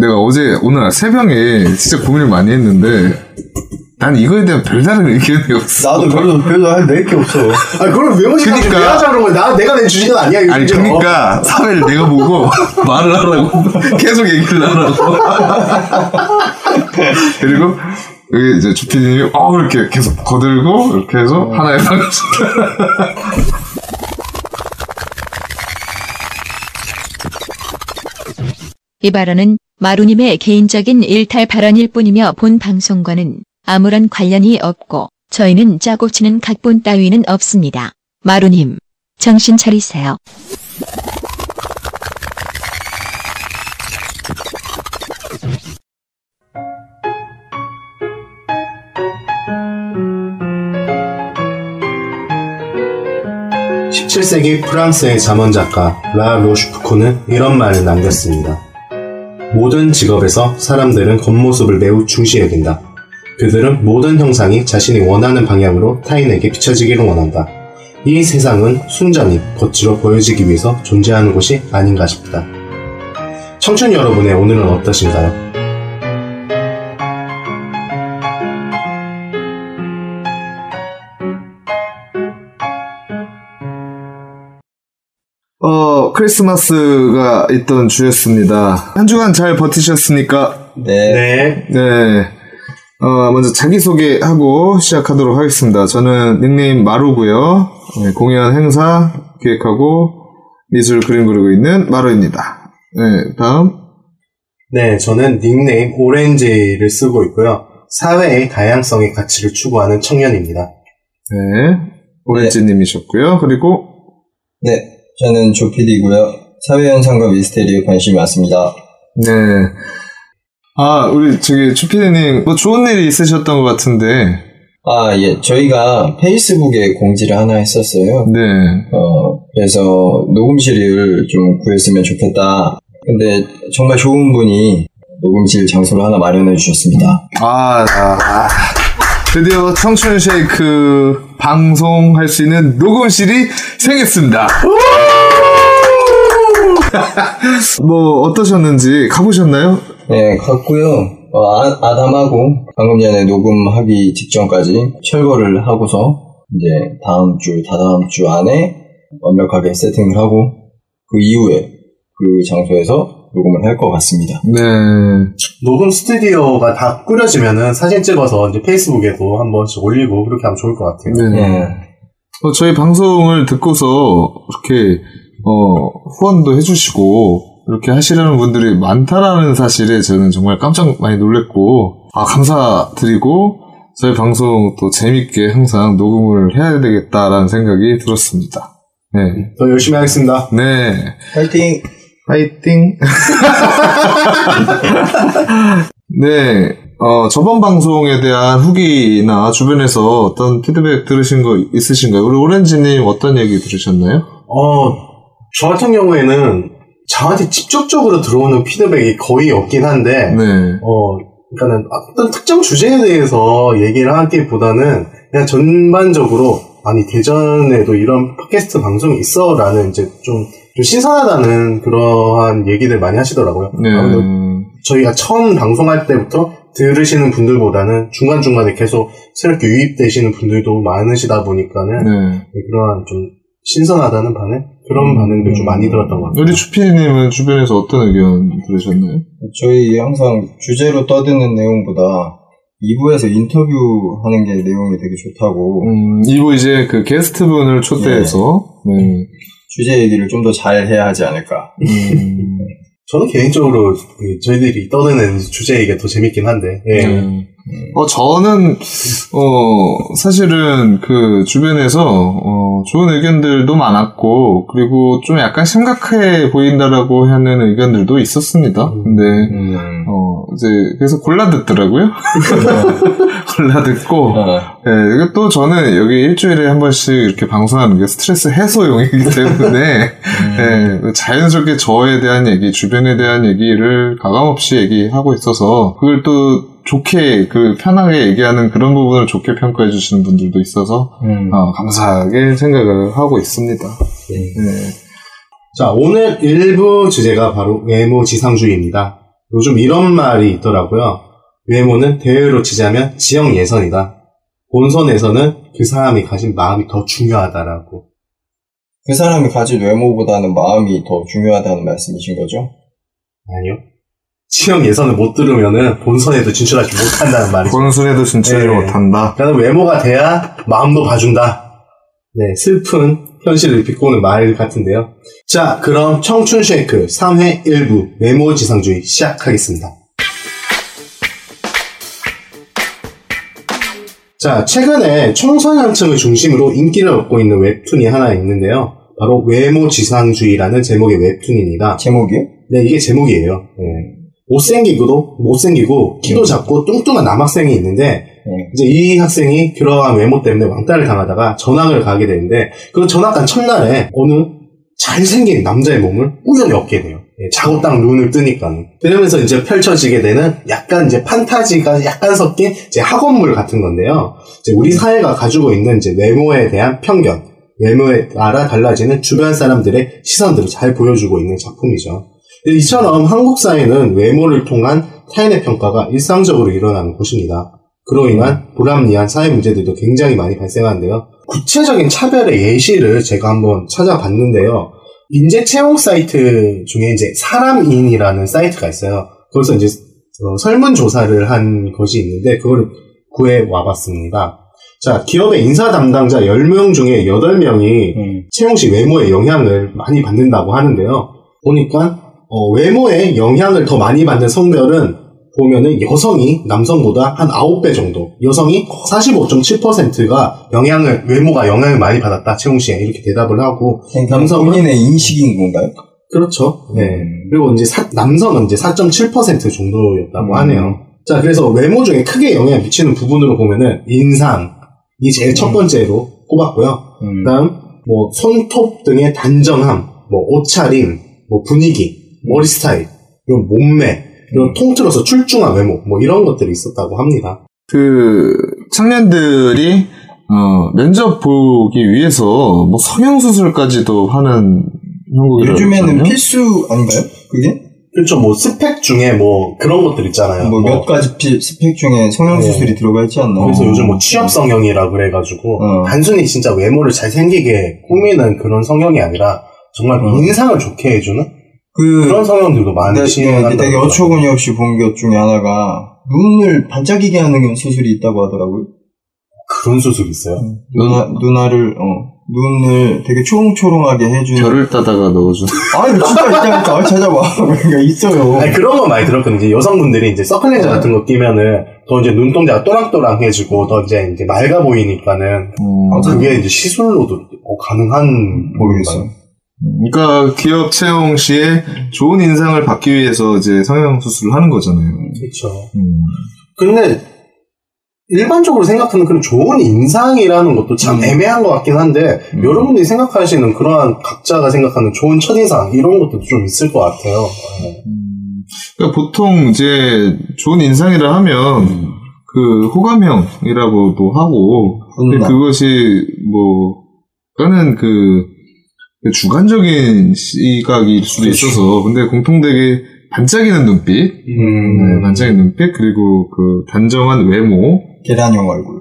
내가 어제 오늘 새벽에 진짜 고민을 많이 했는데 난 이거에 대한 별다른 의견이 없어. 나도 별로 낼 게 없어. 아니 그럼 외모시간 왜 하자는 거야? 나 내가 낸 주제는 아니야. 아니 그러니까 사회를 내가 보고 말을 하라고 계속 얘기를 하라고. 그리고 여기 이제 조피디님이 이렇게 계속 거들고 이렇게 해서 하나의 방식. 이 발언은 마루님의 개인적인 일탈 발언일 뿐이며 본 방송과는 아무런 관련이 없고 저희는 짜고 치는 각본 따위는 없습니다. 마루님, 정신 차리세요. 제 17세기 프랑스의 자문작가 라 로슈프코는 이런 말을 남겼습니다. 모든 직업에서 사람들은 겉모습을 매우 중시 여긴다. 그들은 모든 형상이 자신이 원하는 방향으로 타인에게 비춰지기를 원한다. 이 세상은 순전히 겉으로 보여지기 위해서 존재하는 곳이 아닌가 싶다. 청춘 여러분의 오늘은 어떠신가요? 크리스마스가 있던 주였습니다. 한 주간 잘 버티셨습니까? 네. 네. 먼저 자기소개하고 시작하도록 하겠습니다. 저는 닉네임 마루고요. 네, 공연 행사 기획하고 미술 그림 그리고 있는 마루입니다. 네, 다음. 네, 저는 닉네임 오렌지를 쓰고 있고요. 사회의 다양성의 가치를 추구하는 청년입니다. 네, 오렌지님이셨고요. 그리고 네. 저는 조피디고요. 사회현상과 미스테리에 관심이 많습니다. 네. 우리 조피디님 뭐 좋은 일이 있으셨던 것 같은데. 예. 저희가 페이스북에 공지를 하나 했었어요. 네. 그래서 녹음실을 좀 구했으면 좋겠다. 근데 정말 좋은 분이 녹음실 장소를 하나 마련해 주셨습니다. 드디어 청춘쉐이크 방송할 수 있는 녹음실이 생겼습니다. 뭐 어떠셨는지 가보셨나요? 네, 갔고요. 아담하고 방금 전에 녹음하기 직전까지 철거를 하고서 이제 다다음 주 안에 완벽하게 세팅을 하고 그 이후에 그 장소에서 녹음을 할 것 같습니다. 네. 녹음 스튜디오가 다 꾸려지면은 사진 찍어서 이제 페이스북에도 한 번씩 올리고 그렇게 하면 좋을 것 같아요. 네. 저희 방송을 듣고서 이렇게 후원도 해주시고 이렇게 하시려는 분들이 많다라는 사실에 저는 정말 깜짝 많이 놀랐고 감사드리고 저희 방송 또 재밌게 항상 녹음을 해야 되겠다라는 생각이 들었습니다. 네. 더 열심히 하겠습니다. 네. 파이팅. 파이팅. 네, 저번 방송에 대한 후기나 주변에서 어떤 피드백 들으신 거 있으신가요? 우리 오렌지님 어떤 얘기 들으셨나요? 저 같은 경우에는 저한테 직접적으로 들어오는 피드백이 거의 없긴 한데, 네. 그러니까는 어떤 특정 주제에 대해서 얘기를 하기보다는 그냥 전반적으로 아니 대전에도 이런 팟캐스트 방송이 있어라는 이제 좀 신선하다는 그러한 얘기들 많이 하시더라고요. 네. 아무래도 저희가 처음 방송할 때부터 들으시는 분들보다는 중간중간에 계속 새롭게 유입되시는 분들도 많으시다 보니까는 그러한 좀 신선하다는 반응? 그런 반응도 좀 많이 들었던 것 같아요. 우리 주피님은 주변에서 어떤 의견 들으셨나요? 저희 항상 주제로 떠드는 내용보다 2부에서 인터뷰하는 게 내용이 되게 좋다고. 2부 이제 그 게스트분을 초대해서 주제 얘기를 좀 더 잘 해야 하지 않을까. 저는 개인적으로 저희들이 떠드는 주제 얘기가 더 재밌긴 한데. 예. 저는 사실은 그 주변에서 좋은 의견들도 많았고 그리고 좀 약간 심각해 보인다라고 하는 의견들도 있었습니다. 근데 이제 그래서 골라 듣더라고요. 골라 듣고 네, 또 저는 여기 일주일에 한 번씩 이렇게 방송하는 게 스트레스 해소용이기 때문에 네, 자연스럽게 저에 대한 얘기, 주변에 대한 얘기를 가감없이 얘기하고 있어서 그걸 또 좋게 편하게 얘기하는 그런 부분을 좋게 평가해 주시는 분들도 있어서 감사하게 생각을 하고 있습니다. 네. 자, 오늘 1부 주제가 바로 외모지상주의입니다. 요즘 이런 말이 있더라고요. 외모는 대외로 치자면 지역 예선이다. 본선에서는 그 사람이 가진 마음이 더 중요하다라고. 그 사람이 가진 외모보다는 마음이 더 중요하다는 말씀이신 거죠? 아니요. 시험 예선을 못 들으면은 본선에도 진출하지 못한다는 말이죠. 본선에도 진출하지 못한다. 나는 외모가 돼야 마음도 봐준다. 네, 슬픈 현실을 빚고 오는 말 같은데요. 자, 그럼 청춘 쉐이크 3회 1부 외모지상주의 시작하겠습니다. 자, 최근에 청소년층을 중심으로 인기를 얻고 있는 웹툰이 하나 있는데요. 바로 외모지상주의라는 제목의 웹툰입니다. 제목이요? 네, 이게 제목이에요. 네. 못생기고 키도 작고 뚱뚱한 남학생이 있는데 이제 이 학생이 그러한 외모 때문에 왕따를 당하다가 전학을 가게 되는데, 그 전학간 첫날에 어느 잘생긴 남자의 몸을 우연히 얻게 돼요. 예, 자고 딱 눈을 뜨니까. 그러면서 이제 펼쳐지게 되는 약간 이제 판타지가 약간 섞인 이제 학원물 같은 건데요. 이제 우리 사회가 가지고 있는 이제 외모에 대한 편견, 외모에 따라 달라지는 주변 사람들의 시선들을 잘 보여주고 있는 작품이죠. 이처럼 한국 사회는 외모를 통한 타인의 평가가 일상적으로 일어나는 곳입니다. 그로 인한 불합리한 사회 문제들도 굉장히 많이 발생하는데요. 구체적인 차별의 예시를 제가 한번 찾아봤는데요. 인재 채용 사이트 중에 이제 사람인이라는 사이트가 있어요. 거기서 이제 설문조사를 한 것이 있는데 그걸 구해와봤습니다. 자, 기업의 인사 담당자 10명 중에 8명이 채용 시 외모에 영향을 많이 받는다고 하는데요. 보니까 외모에 영향을 더 많이 받는 성별은 보면은 여성이 남성보다 한 9배 정도, 여성이 45.7%가 외모가 영향을 많이 받았다, 채용 씨에 이렇게 대답을 하고, 남성은 본인의 인식인 건가요? 그렇죠. 네. 그리고 이제 남성은 이제 4.7% 정도였다고 하네요. 자, 그래서 외모 중에 크게 영향을 미치는 부분으로 보면은 인상이 제일 첫 번째로 꼽았고요. 그다음 손톱 등의 단정함, 옷차림, 분위기, 머리 스타일, 이런 몸매, 이런 통틀어서 출중한 외모, 이런 것들이 있었다고 합니다. 청년들이 면접 보기 위해서 성형 수술까지도 하는 형국이라고. 요즘에는 필수 아닌가요? 그게? 그렇죠. 스펙 중에 그런 것들 있잖아요. 몇 가지 스펙 중에 성형 수술이 들어가 있지 않나. 그래서 요즘 취업 성형이라 그래가지고 단순히 진짜 외모를 잘생기게 꾸미는 그런 성형이 아니라 정말 인상을 좋게 해주는. 그런 성형들도 많이 시행한다. 되게 어처구니 없이 본 것 중에 하나가 눈을 반짝이게 하는 수술이 있다고 하더라고요. 그런 수술이 있어요? 눈을 되게 초롱초롱하게 해주는. 별을 따다가 넣어주는. 아니, 진짜 있다니까. 찾아봐. 그러니까 있어요. 아니, 그런 건 많이 들었거든요. 여성분들이 이제 서클렌즈 같은 거 끼면은 더 이제 눈동자가 또랑또랑해지고 더 이제 맑아 보이니까는. 그게 이제 시술로도 가능한 법인가요? 그러니까 기업 채용 시에 좋은 인상을 받기 위해서 이제 성형 수술을 하는 거잖아요. 그렇죠. 근데 일반적으로 생각하는 그런 좋은 인상이라는 것도 참 애매한 것 같긴 한데 여러분들이 생각하시는 그러한 각자가 생각하는 좋은 첫인상 이런 것도 좀 있을 것 같아요. 그러니까 보통 이제 좋은 인상이라 하면 호감형이라고도 하고 근데 그것이 그러니까는 주관적인 시각일 수도 있어서, 근데 공통되게 반짝이는 눈빛, 반짝이는 눈빛, 그리고 단정한 외모, 계란형 얼굴,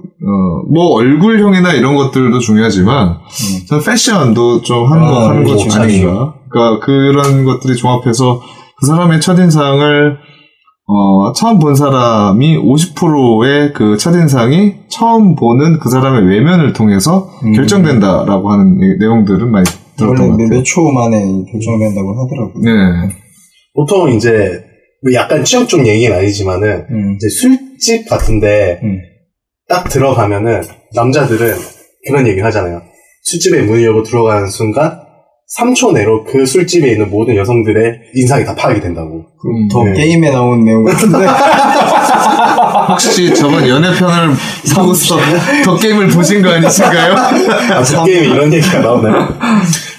얼굴형이나 이런 것들도 중요하지만, 전 패션도 좀 하는 것 중에 아닌가. 그러니까 그런 것들이 종합해서 그 사람의 첫인상을, 처음 본 사람이 50%의 그 첫인상이 처음 보는 그 사람의 외면을 통해서 결정된다라고 하는 내용들은 많이 원래 몇 초 만에 결정된다고 하더라고요. 네. 보통 이제 약간 취업 쪽 얘기는 아니지만은 이제 술집 같은데 딱 들어가면은 남자들은 그런 얘기를 하잖아요. 술집에 문을 열고 들어가는 순간 3초 내로 그 술집에 있는 모든 여성들의 인상이 다 파악이 된다고. 게임에 나오는 내용 같은데. 혹시 저번 연애편을 사고서 더 게임을 보신 거 아니신가요? 더 게임 이런 얘기가 나오나요?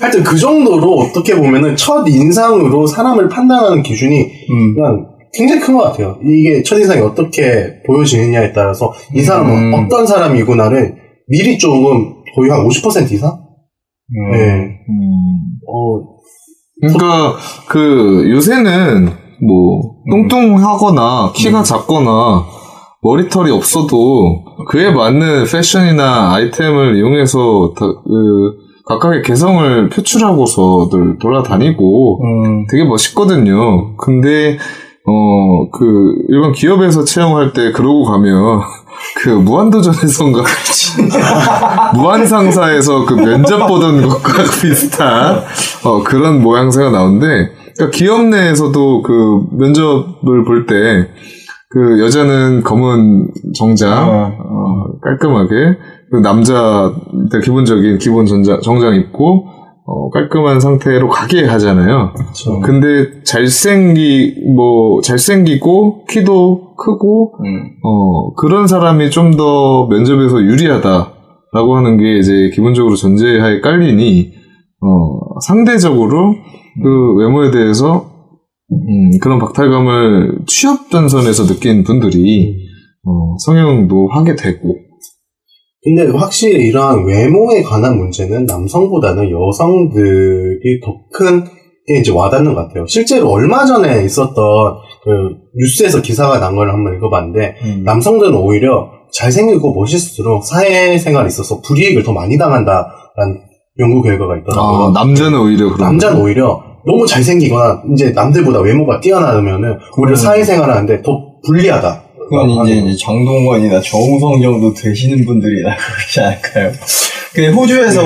하여튼 그 정도로 어떻게 보면은 첫 인상으로 사람을 판단하는 기준이 그냥 굉장히 큰 것 같아요. 이게 첫 인상이 어떻게 보여지느냐에 따라서 이 사람은 어떤 사람이구나를 미리 조금 거의 한 50% 이상? 그러니까 요새는 뚱뚱하거나 키가 작거나 머리털이 없어도 그에 맞는 패션이나 아이템을 이용해서 다, 각각의 개성을 표출하고서 늘 돌아다니고 되게 멋있거든요. 근데 그 일반 기업에서 채용할 때 그러고 가면 그 무한도전에선가 무한상사에서 그 면접 보던 것과 비슷한 그런 모양새가 나오는데, 그러니까 기업 내에서도 그 면접을 볼 때 그 여자는 검은 정장 깔끔하게, 그리고 남자 기본적인 기본 정장 입고 깔끔한 상태로 가게 하잖아요. 그쵸. 근데 잘생기고 키도 크고 그런 사람이 좀 더 면접에서 유리하다라고 하는 게 이제 기본적으로 전제하에 깔리니 상대적으로 그 외모에 대해서 그런 박탈감을 취업 전선에서 느낀 분들이 성형도 하게 되고. 근데 확실히 이러한 외모에 관한 문제는 남성보다는 여성들이 더 큰 게 이제 와닿는 것 같아요. 실제로 얼마 전에 있었던 그 뉴스에서 기사가 난 걸 한번 읽어봤는데 남성들은 오히려 잘생기고 멋있을수록 사회생활에 있어서 불이익을 더 많이 당한다라는 연구 결과가 있더라고요. 아, 남자는 오히려 너무 잘생기거나 이제 남들보다 외모가 뛰어나면은 오히려 사회생활 하는데 더 불리하다. 그건 이제 장동건이나 정우성 정도 되시는 분들이 나고 그러지 않을까요? 그 호주에서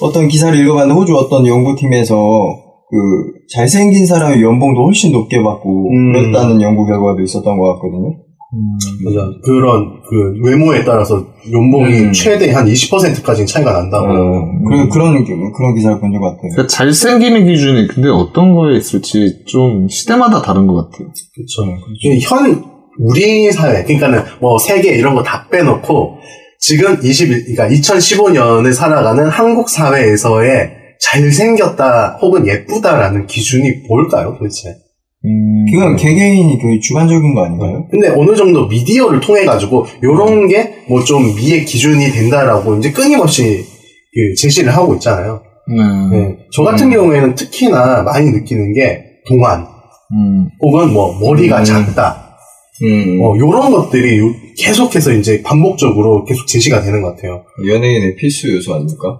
어떤 기사를 읽어봤는데 호주 어떤 연구팀에서 그 잘생긴 사람의 연봉도 훨씬 높게 받고 그랬다는 연구 결과도 있었던 것 같거든요. 맞아. 그런 그 외모에 따라서 연봉이 최대 한 20%까지는 차이가 난다고. 그런 기사를 본 것 같아요. 그러니까 잘생기는 기준이 근데 어떤 거에 있을지 좀 시대마다 다른 것 같아요. 그렇죠. 우리 사회, 그러니까는 뭐 세계 이런 거 다 빼놓고 지금 2015년을 살아가는 한국 사회에서의 잘생겼다 혹은 예쁘다라는 기준이 뭘까요, 도대체? 그건 개개인이 되게 주관적인 거 아닌가요? 근데 어느 정도 미디어를 통해 가지고 요런 게 뭐 좀 미의 기준이 된다라고 이제 끊임없이 그 제시를 하고 있잖아요. 네. 저 같은 경우에는 특히나 많이 느끼는 게 동안 혹은 뭐 머리가 작다. 요런 것들이 계속해서 이제 반복적으로 계속 제시가 되는 것 같아요. 연예인의 필수 요소 아닙니까?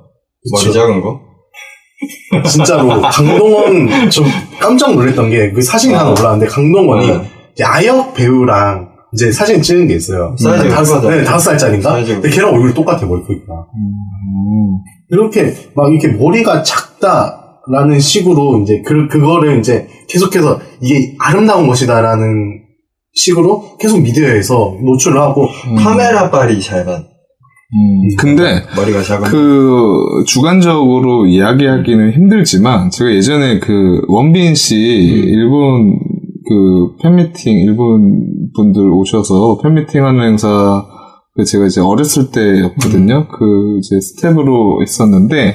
머리 작은 거? 진짜로, 강동원, 좀 깜짝 놀랐던 게, 그 사진이 하나 올라왔는데, 강동원이 아역 배우랑 이제 사진 찍은 게 있어요. 사이즈가 5살짜리인가? 근데 걔랑 얼굴이 똑같아, 머리카락이. 이렇게, 막 이렇게 머리가 작다라는 식으로 이제, 그거를 이제 계속해서 이게 아름다운 것이다라는 식으로 계속 미디어에서 노출을 하고 카메라빨이 잘 봐. 근데 머리가 작은 그 주관적으로 이야기하기는 힘들지만 제가 예전에 그 원빈 씨 일본 그 팬미팅 일본 분들 오셔서 팬미팅하는 행사 제가 이제 어렸을 때였거든요. 그 이제 스텝으로 있었는데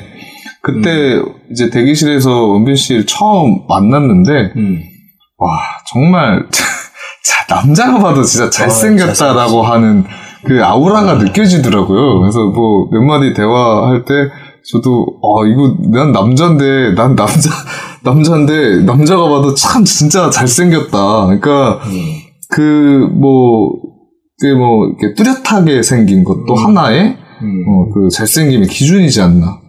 그때 이제 대기실에서 원빈 씨를 처음 만났는데 와 정말. 남자가 봐도 진짜 잘생겼다라고 하는 그 아우라가 느껴지더라고요. 그래서 뭐 몇 마디 대화할 때 저도 이거 난 남자인데 난 남자인데 남자가 봐도 참 진짜 잘생겼다. 그러니까 그 이렇게 뚜렷하게 생긴 것도 하나의 그 잘생김의 기준이지 않나.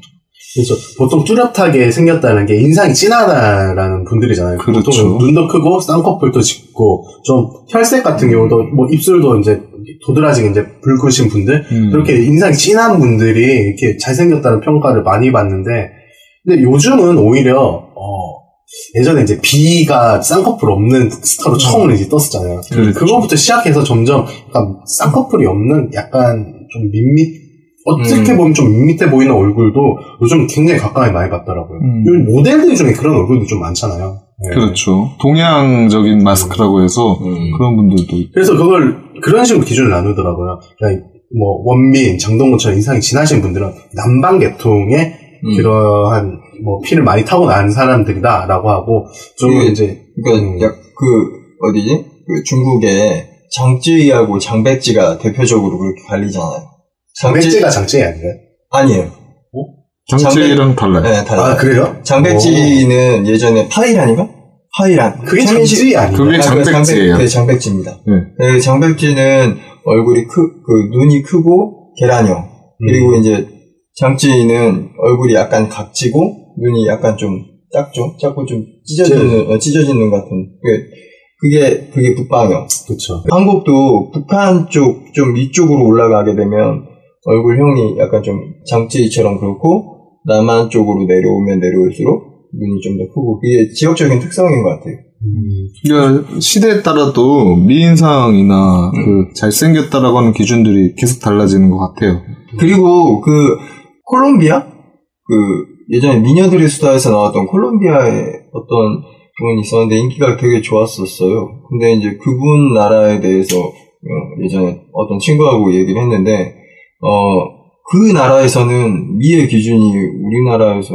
그렇죠. 보통 뚜렷하게 생겼다는 게 인상이 진하다라는 분들이잖아요. 그렇죠. 보통 눈도 크고 쌍꺼풀도 짙고 좀 혈색 같은 경우도 뭐 입술도 이제 도드라지게 이제 붉으신 분들 그렇게 인상이 진한 분들이 이렇게 잘생겼다는 평가를 많이 받는데, 근데 요즘은 오히려 예전에 이제 B가 쌍꺼풀 없는 스타로 처음으로 이제 떴었잖아요. 그렇죠. 그거부터 시작해서 점점 약간 쌍꺼풀이 없는 약간 좀 어떻게 보면 좀 밋밋해 보이는 얼굴도 요즘 굉장히 가까이 많이 봤더라고요. 요즘 모델들 중에 그런 얼굴도 좀 많잖아요. 네. 그렇죠. 동양적인 마스크라고 해서 그런 분들도 있고. 그래서 그런 식으로 기준을 나누더라고요. 그러니까 뭐 원빈, 장동건처럼 인상이 진하신 분들은 남방 계통의 그러한 뭐 피를 많이 타고 난 사람들이다라고 하고 좀 이제 그러니까 중국의 장쯔이하고 장백지가 대표적으로 그렇게 갈리잖아요. 장백지가 장쯔이 아니에요? 아니에요. 장쯔이랑 달라요. 네, 달라요. 아, 그래요? 장백지는 예전에 파이란인가? 화이란. 그게 장백지 아니에요? 그게 장백지예요. 네, 장백지입니다. 네. 장백지는 얼굴이 눈이 크고 계란형. 그리고 이제 장찌는 얼굴이 약간 각지고 눈이 약간 좀 작죠. 작고 좀 찢어진 눈 같은. 그게 북방형. 그렇죠. 한국도 북한 쪽 좀 위쪽으로 올라가게 되면 얼굴형이 약간 좀 장찌처럼 그렇고 남한 쪽으로 내려오면 내려올수록 눈이 좀 더 크고 그게 지역적인 특성인 것 같아요. 그러니까 시대에 따라 또 미인상이나 그 잘생겼다라고 하는 기준들이 계속 달라지는 것 같아요. 그리고 그 콜롬비아 그 예전에 미녀들의 수다에서 나왔던 콜롬비아의 어떤 분이 있었는데 인기가 되게 좋았었어요. 근데 이제 그분 나라에 대해서 예전에 어떤 친구하고 얘기를 했는데 그 나라에서는 미의 기준이 우리나라에서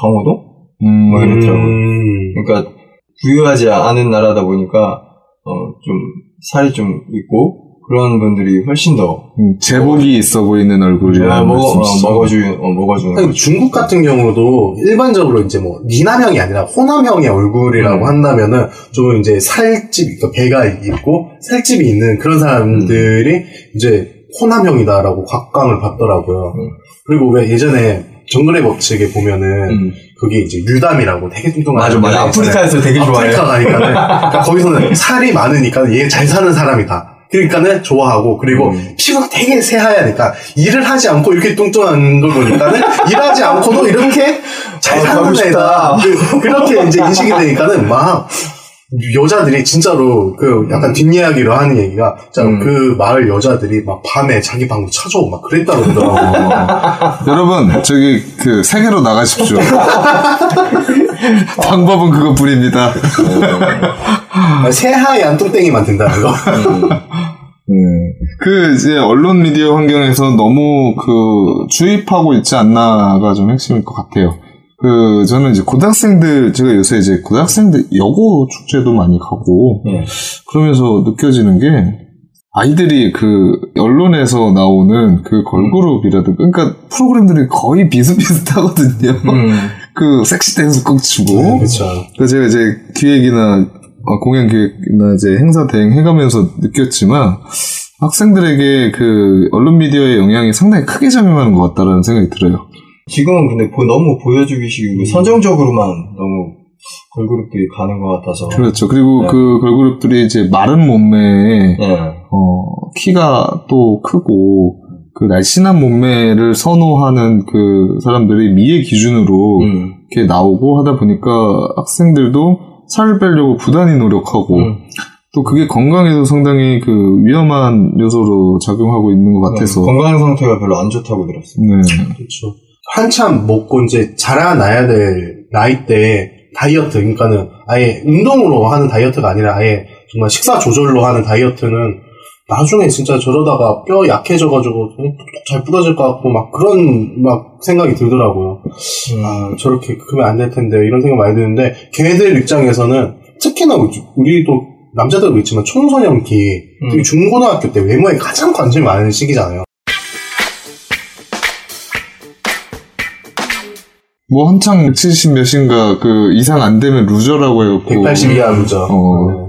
강호동? 뭐 이랬더라고요. 그러니까 부유하지 않은 나라다 보니까 좀 살이 좀 있고 그런 분들이 훨씬 더 제복이 있어 보이는 얼굴이라는 말씀이시죠. 먹어주는. 아니, 중국 같은 경우도 일반적으로 이제 뭐 미남형이 아니라 호남형의 얼굴이라고 한다면은 좀 이제 살집이 배가 있고 살집이 있는 그런 사람들이 이제 호남형이다라고 곽광을 받더라고요. 그리고 왜 예전에 정글의 법칙에 보면은 그게 이제 유담이라고 되게 뚱뚱한 맞아 아프리카에서 되게 좋아해요. 아프리카 가니까는 그러니까 거기서는 살이 많으니까 얘 잘 사는 사람이다. 그러니까는 좋아하고 그리고 피부가 되게 새하야니까 일을 하지 않고 이렇게 뚱뚱한 걸 보니까는 일하지 않고도 이렇게 잘 사는 애다. 그렇게 이제 인식이 되니까는 막 여자들이 진짜로 그 약간 뒷이야기로 하는 얘기가 그 마을 여자들이 막 밤에 자기 방으로 찾아오고 막 그랬다고 그러더라고요. 여러분 저기 그 세계로 나가십시오. 방법은 그것뿐입니다. 새하얀 똥땡이 만든다는 거. 그 이제 언론 미디어 환경에서 너무 그 주입하고 있지 않나가 좀 핵심일 것 같아요. 저는 이제 제가 요새 이제 고등학생들 여고 축제도 많이 가고, 그러면서 느껴지는 게, 아이들이 그, 언론에서 나오는 그 걸그룹이라든가, 그러니까 프로그램들이 거의 비슷비슷하거든요. 그, 섹시 댄스 꼭 추고. 네, 그쵸. 그러니까 제가 이제 공연 기획이나 이제 행사 대행 해가면서 느꼈지만, 학생들에게 그, 언론 미디어의 영향이 상당히 크게 작용하는 것 같다라는 생각이 들어요. 지금은 근데 너무 보여주기식이고 선정적으로만 너무 걸그룹들이 가는 것 같아서. 그렇죠. 그리고 그 걸그룹들이 이제 마른 몸매에 키가 또 크고 그 날씬한 몸매를 선호하는 그 사람들이 미의 기준으로 이렇게 나오고 하다 보니까 학생들도 살을 빼려고 부단히 노력하고 또 그게 건강에도 상당히 그 위험한 요소로 작용하고 있는 것 같아서 건강 상태가 별로 안 좋다고 들었어요. 네, 그렇죠. 한참 먹고 이제 자라나야 될 나이대에 다이어트, 그러니까는 아예 운동으로 하는 다이어트가 아니라 아예 정말 식사 조절로 하는 다이어트는 나중에 진짜 저러다가 뼈 약해져가지고 잘 부러질 것 같고 막 그런 막 생각이 들더라고요. 아, 저렇게 크면 안 될 텐데 이런 생각 많이 드는데 걔네들 입장에서는 특히나 우리도 남자들도 있지만 청소년기 특히 중고등학교 때 외모에 가장 관심이 많은 시기잖아요. 뭐 한창 170 몇인가 그 이상 안 되면 루저라고 해갖고 180 이하 루저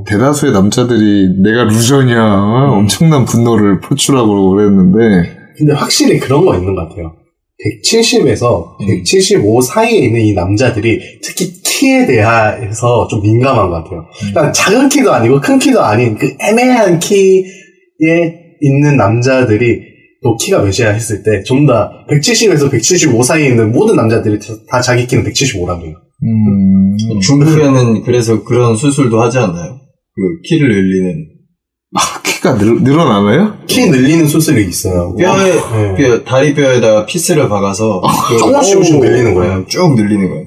대다수의 남자들이 내가 루저냐 엄청난 분노를 표출하고 그랬는데 근데 확실히 그런 거 있는 것 같아요. 170에서 175 사이에 있는 이 남자들이 특히 키에 대해서 좀 민감한 것 같아요. 그러니까 작은 키도 아니고 큰 키도 아닌 그 애매한 키에 있는 남자들이 또 키가 몇이야 했을 때 좀 다 170에서 175 사이에 있는 모든 남자들이 다 자기 키는 175라고요. 중국에는 그래서 그런 수술도 하지 않나요? 그 키를 늘리는. 아, 키가 늘어나나요? 키 늘리는 수술이 있어요. 다리뼈에다가 피스를 박아서 조금씩 늘리는 거예요. 쭉 늘리는 거예요.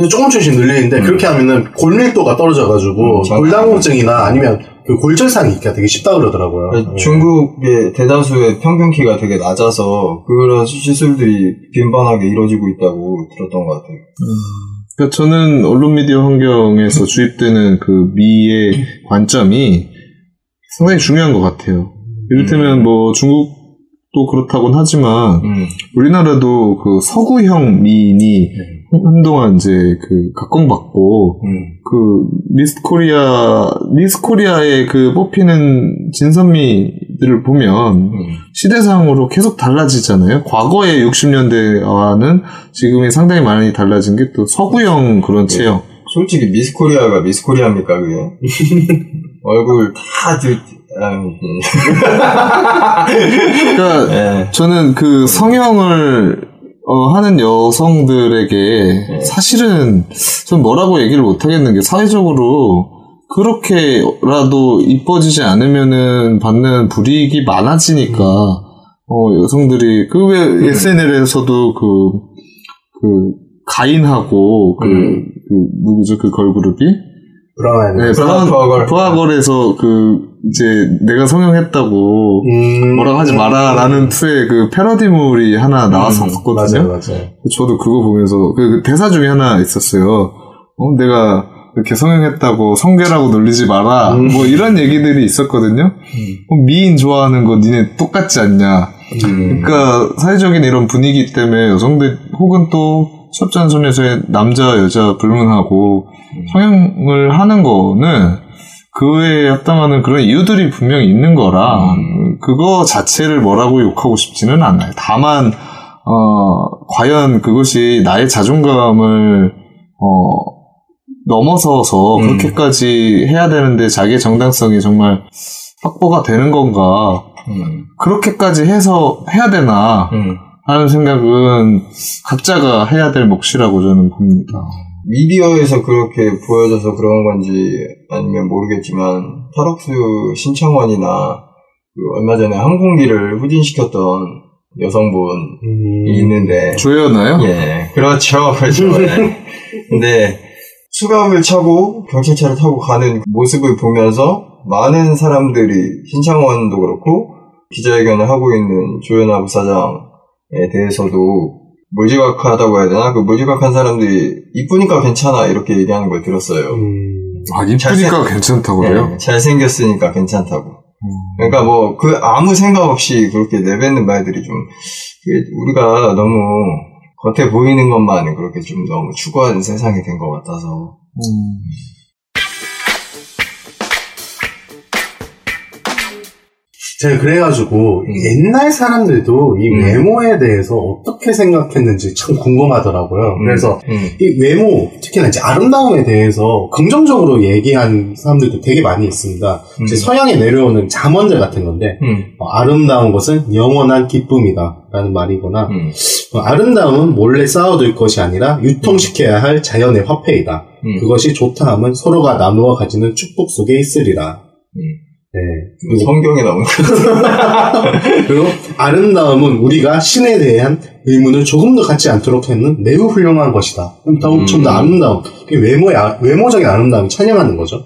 네. 조금씩 늘리는데 그렇게 하면은 골밀도가 떨어져가지고 골다공증이나 아니면 그 골절상이 있기가 되게 쉽다 그러더라고요. 중국의 대다수의 평균 키가 되게 낮아서 그런 시술들이 빈번하게 이루어지고 있다고 들었던 것 같아요. 그러니까 저는 언론 미디어 환경에서 주입되는 그 미의 관점이 상당히 중요한 것 같아요. 이를테면 뭐 중국 또 그렇다곤 하지만 우리나라도 그 서구형 미인이 한동안 이제 그 각광받고 그 미스 코리아에 그 뽑히는 진선미들을 보면 시대상으로 계속 달라지잖아요. 과거의 60년대와는 지금이 상당히 많이 달라진 게 또 서구형 그런 체형. 네. 솔직히 미스 코리아가 미스 코리아입니까 그게? 얼굴 다 그러니까 네. 저는 그 성형을 하는 여성들에게 네. 사실은 전 뭐라고 얘기를 못 하겠는 게 사회적으로 그렇게라도 이뻐지지 않으면은 받는 불이익이 많아지니까 여성들이 그 왜 SNL에서도 그 가인하고 그 누구죠 그 걸그룹이? 브라운. 네, 브라운, 부하걸에서 그, 이제, 내가 성형했다고, 뭐라고 하지 마라, 라는 투의 그 패러디물이 하나 나왔었거든요. 맞아요. 저도 그거 보면서, 그 대사 중에 하나 있었어요. 내가 이렇게 성형했다고, 성괴라고 놀리지 마라. 뭐 이런 얘기들이 있었거든요. 미인 좋아하는 거 니네 똑같지 않냐. 그러니까, 사회적인 이런 분위기 때문에 여성들, 혹은 또, 첩전선에서의 남자, 여자 불문하고 성형을 하는 거는 그에 합당하는 그런 이유들이 분명히 있는 거라 그거 자체를 뭐라고 욕하고 싶지는 않아요. 다만 과연 그것이 나의 자존감을 넘어서서 그렇게까지 해야 되는데 자기의 정당성이 정말 확보가 되는 건가 그렇게까지 해서 해야 되나 하는 생각은 각자가 해야 될 몫이라고 저는 봅니다. 미디어에서 그렇게 보여져서 그런 건지 아니면 모르겠지만 탈옥수 신청원이나 그 얼마 전에 항공기를 후진시켰던 여성분이 있는데 조연아요? 예, 그렇죠. 근데 수갑을 차고 경찰차를 타고 가는 모습을 보면서 많은 사람들이 신청원도 그렇고 기자회견을 하고 있는 조연아 부사장 에 대해서도 몰지각하다고 해야 되나? 그 몰지각한 사람들이 이쁘니까 괜찮아 이렇게 얘기하는 걸 들었어요. 아 이쁘니까 괜찮다고 해요? 네, 잘생겼으니까 괜찮다고. 그러니까 뭐 그 아무 생각 없이 그렇게 내뱉는 말들이 좀 우리가 너무 겉에 보이는 것만 그렇게 좀 너무 추구하는 세상이 된 것 같아서. 제가 그래가지고 옛날 사람들도 이 외모에 대해서 어떻게 생각했는지 참 궁금하더라고요. 그래서 이 외모, 특히나 이제 아름다움에 대해서 긍정적으로 얘기한 사람들도 되게 많이 있습니다. 이제 서양에 내려오는 잠언들 같은 건데 아름다운 것은 영원한 기쁨이다 라는 말이거나 아름다움은 몰래 쌓아둘 것이 아니라 유통시켜야 할 자연의 화폐이다. 그것이 좋다함은 서로가 나누어 가지는 축복 속에 있으리라. 네. 성경에 나오는 그리고 아름다움은 우리가 신에 대한 의문을 조금도 갖지 않도록 하는 매우 훌륭한 것이다. 좀 더 아름다움. 외모적인 아름다움이 찬양하는 거죠.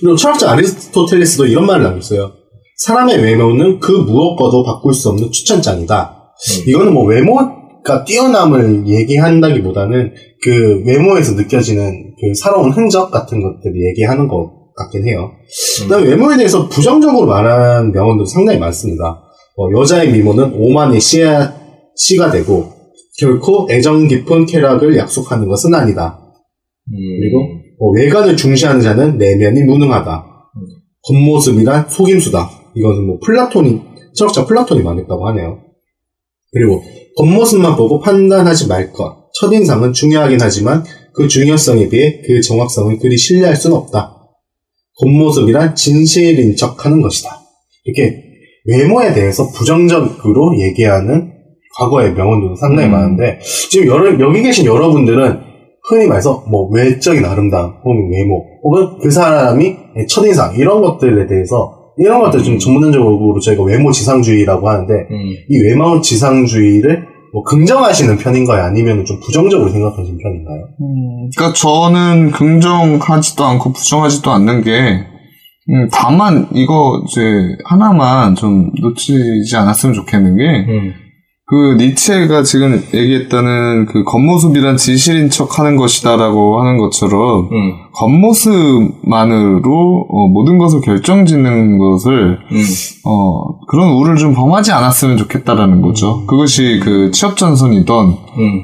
그리고 철학자 아리스토텔레스도 이런 말을 남겼어요. 사람의 외모는 그 무엇과도 바꿀 수 없는 추천장이다. 이거는 뭐 외모가 뛰어남을 얘기한다기보다는 그 외모에서 느껴지는 그 살아온 흔적 같은 것들을 얘기하는 거. 같긴 해요. 그다음에 외모에 대해서 부정적으로 말하는 명언도 상당히 많습니다. 여자의 미모는 오만의 씨가 되고 결코 애정 깊은 쾌락을 약속하는 것은 아니다. 그리고 외관을 중시하는 자는 내면이 무능하다. 겉모습이란 속임수다. 이것은 뭐 철학자 플라톤이 말했다고 하네요. 그리고 겉모습만 보고 판단하지 말 것. 첫인상은 중요하긴 하지만 그 중요성에 비해 그 정확성을 그리 신뢰할 수는 없다. 겉모습이란 진실인 척하는 것이다. 이렇게 외모에 대해서 부정적으로 얘기하는 과거의 명언도 상당히 많은데 지금 여기 계신 여러분들은 흔히 말해서 뭐 외적인 아름다움, 혹은 외모, 혹은 그 사람이 첫인상 이런 것들에 대해서 이런 것들 좀 전문적으로 저희가 외모 지상주의라고 하는데 이 외모 지상주의를 뭐 긍정하시는 편인가요? 아니면 좀 부정적으로 생각하시는 편인가요? 그러니까 저는 긍정하지도 않고 부정하지도 않는 게 다만 이거 이제 하나만 좀 놓치지 않았으면 좋겠는 게 그 니체가 지금 얘기했다는 그 겉모습이란 진실인 척 하는 것이다라고 하는 것처럼 겉모습만으로 모든 것을 결정짓는 것을 그런 우를 좀 범하지 않았으면 좋겠다라는 거죠. 그것이 그 취업 전선이든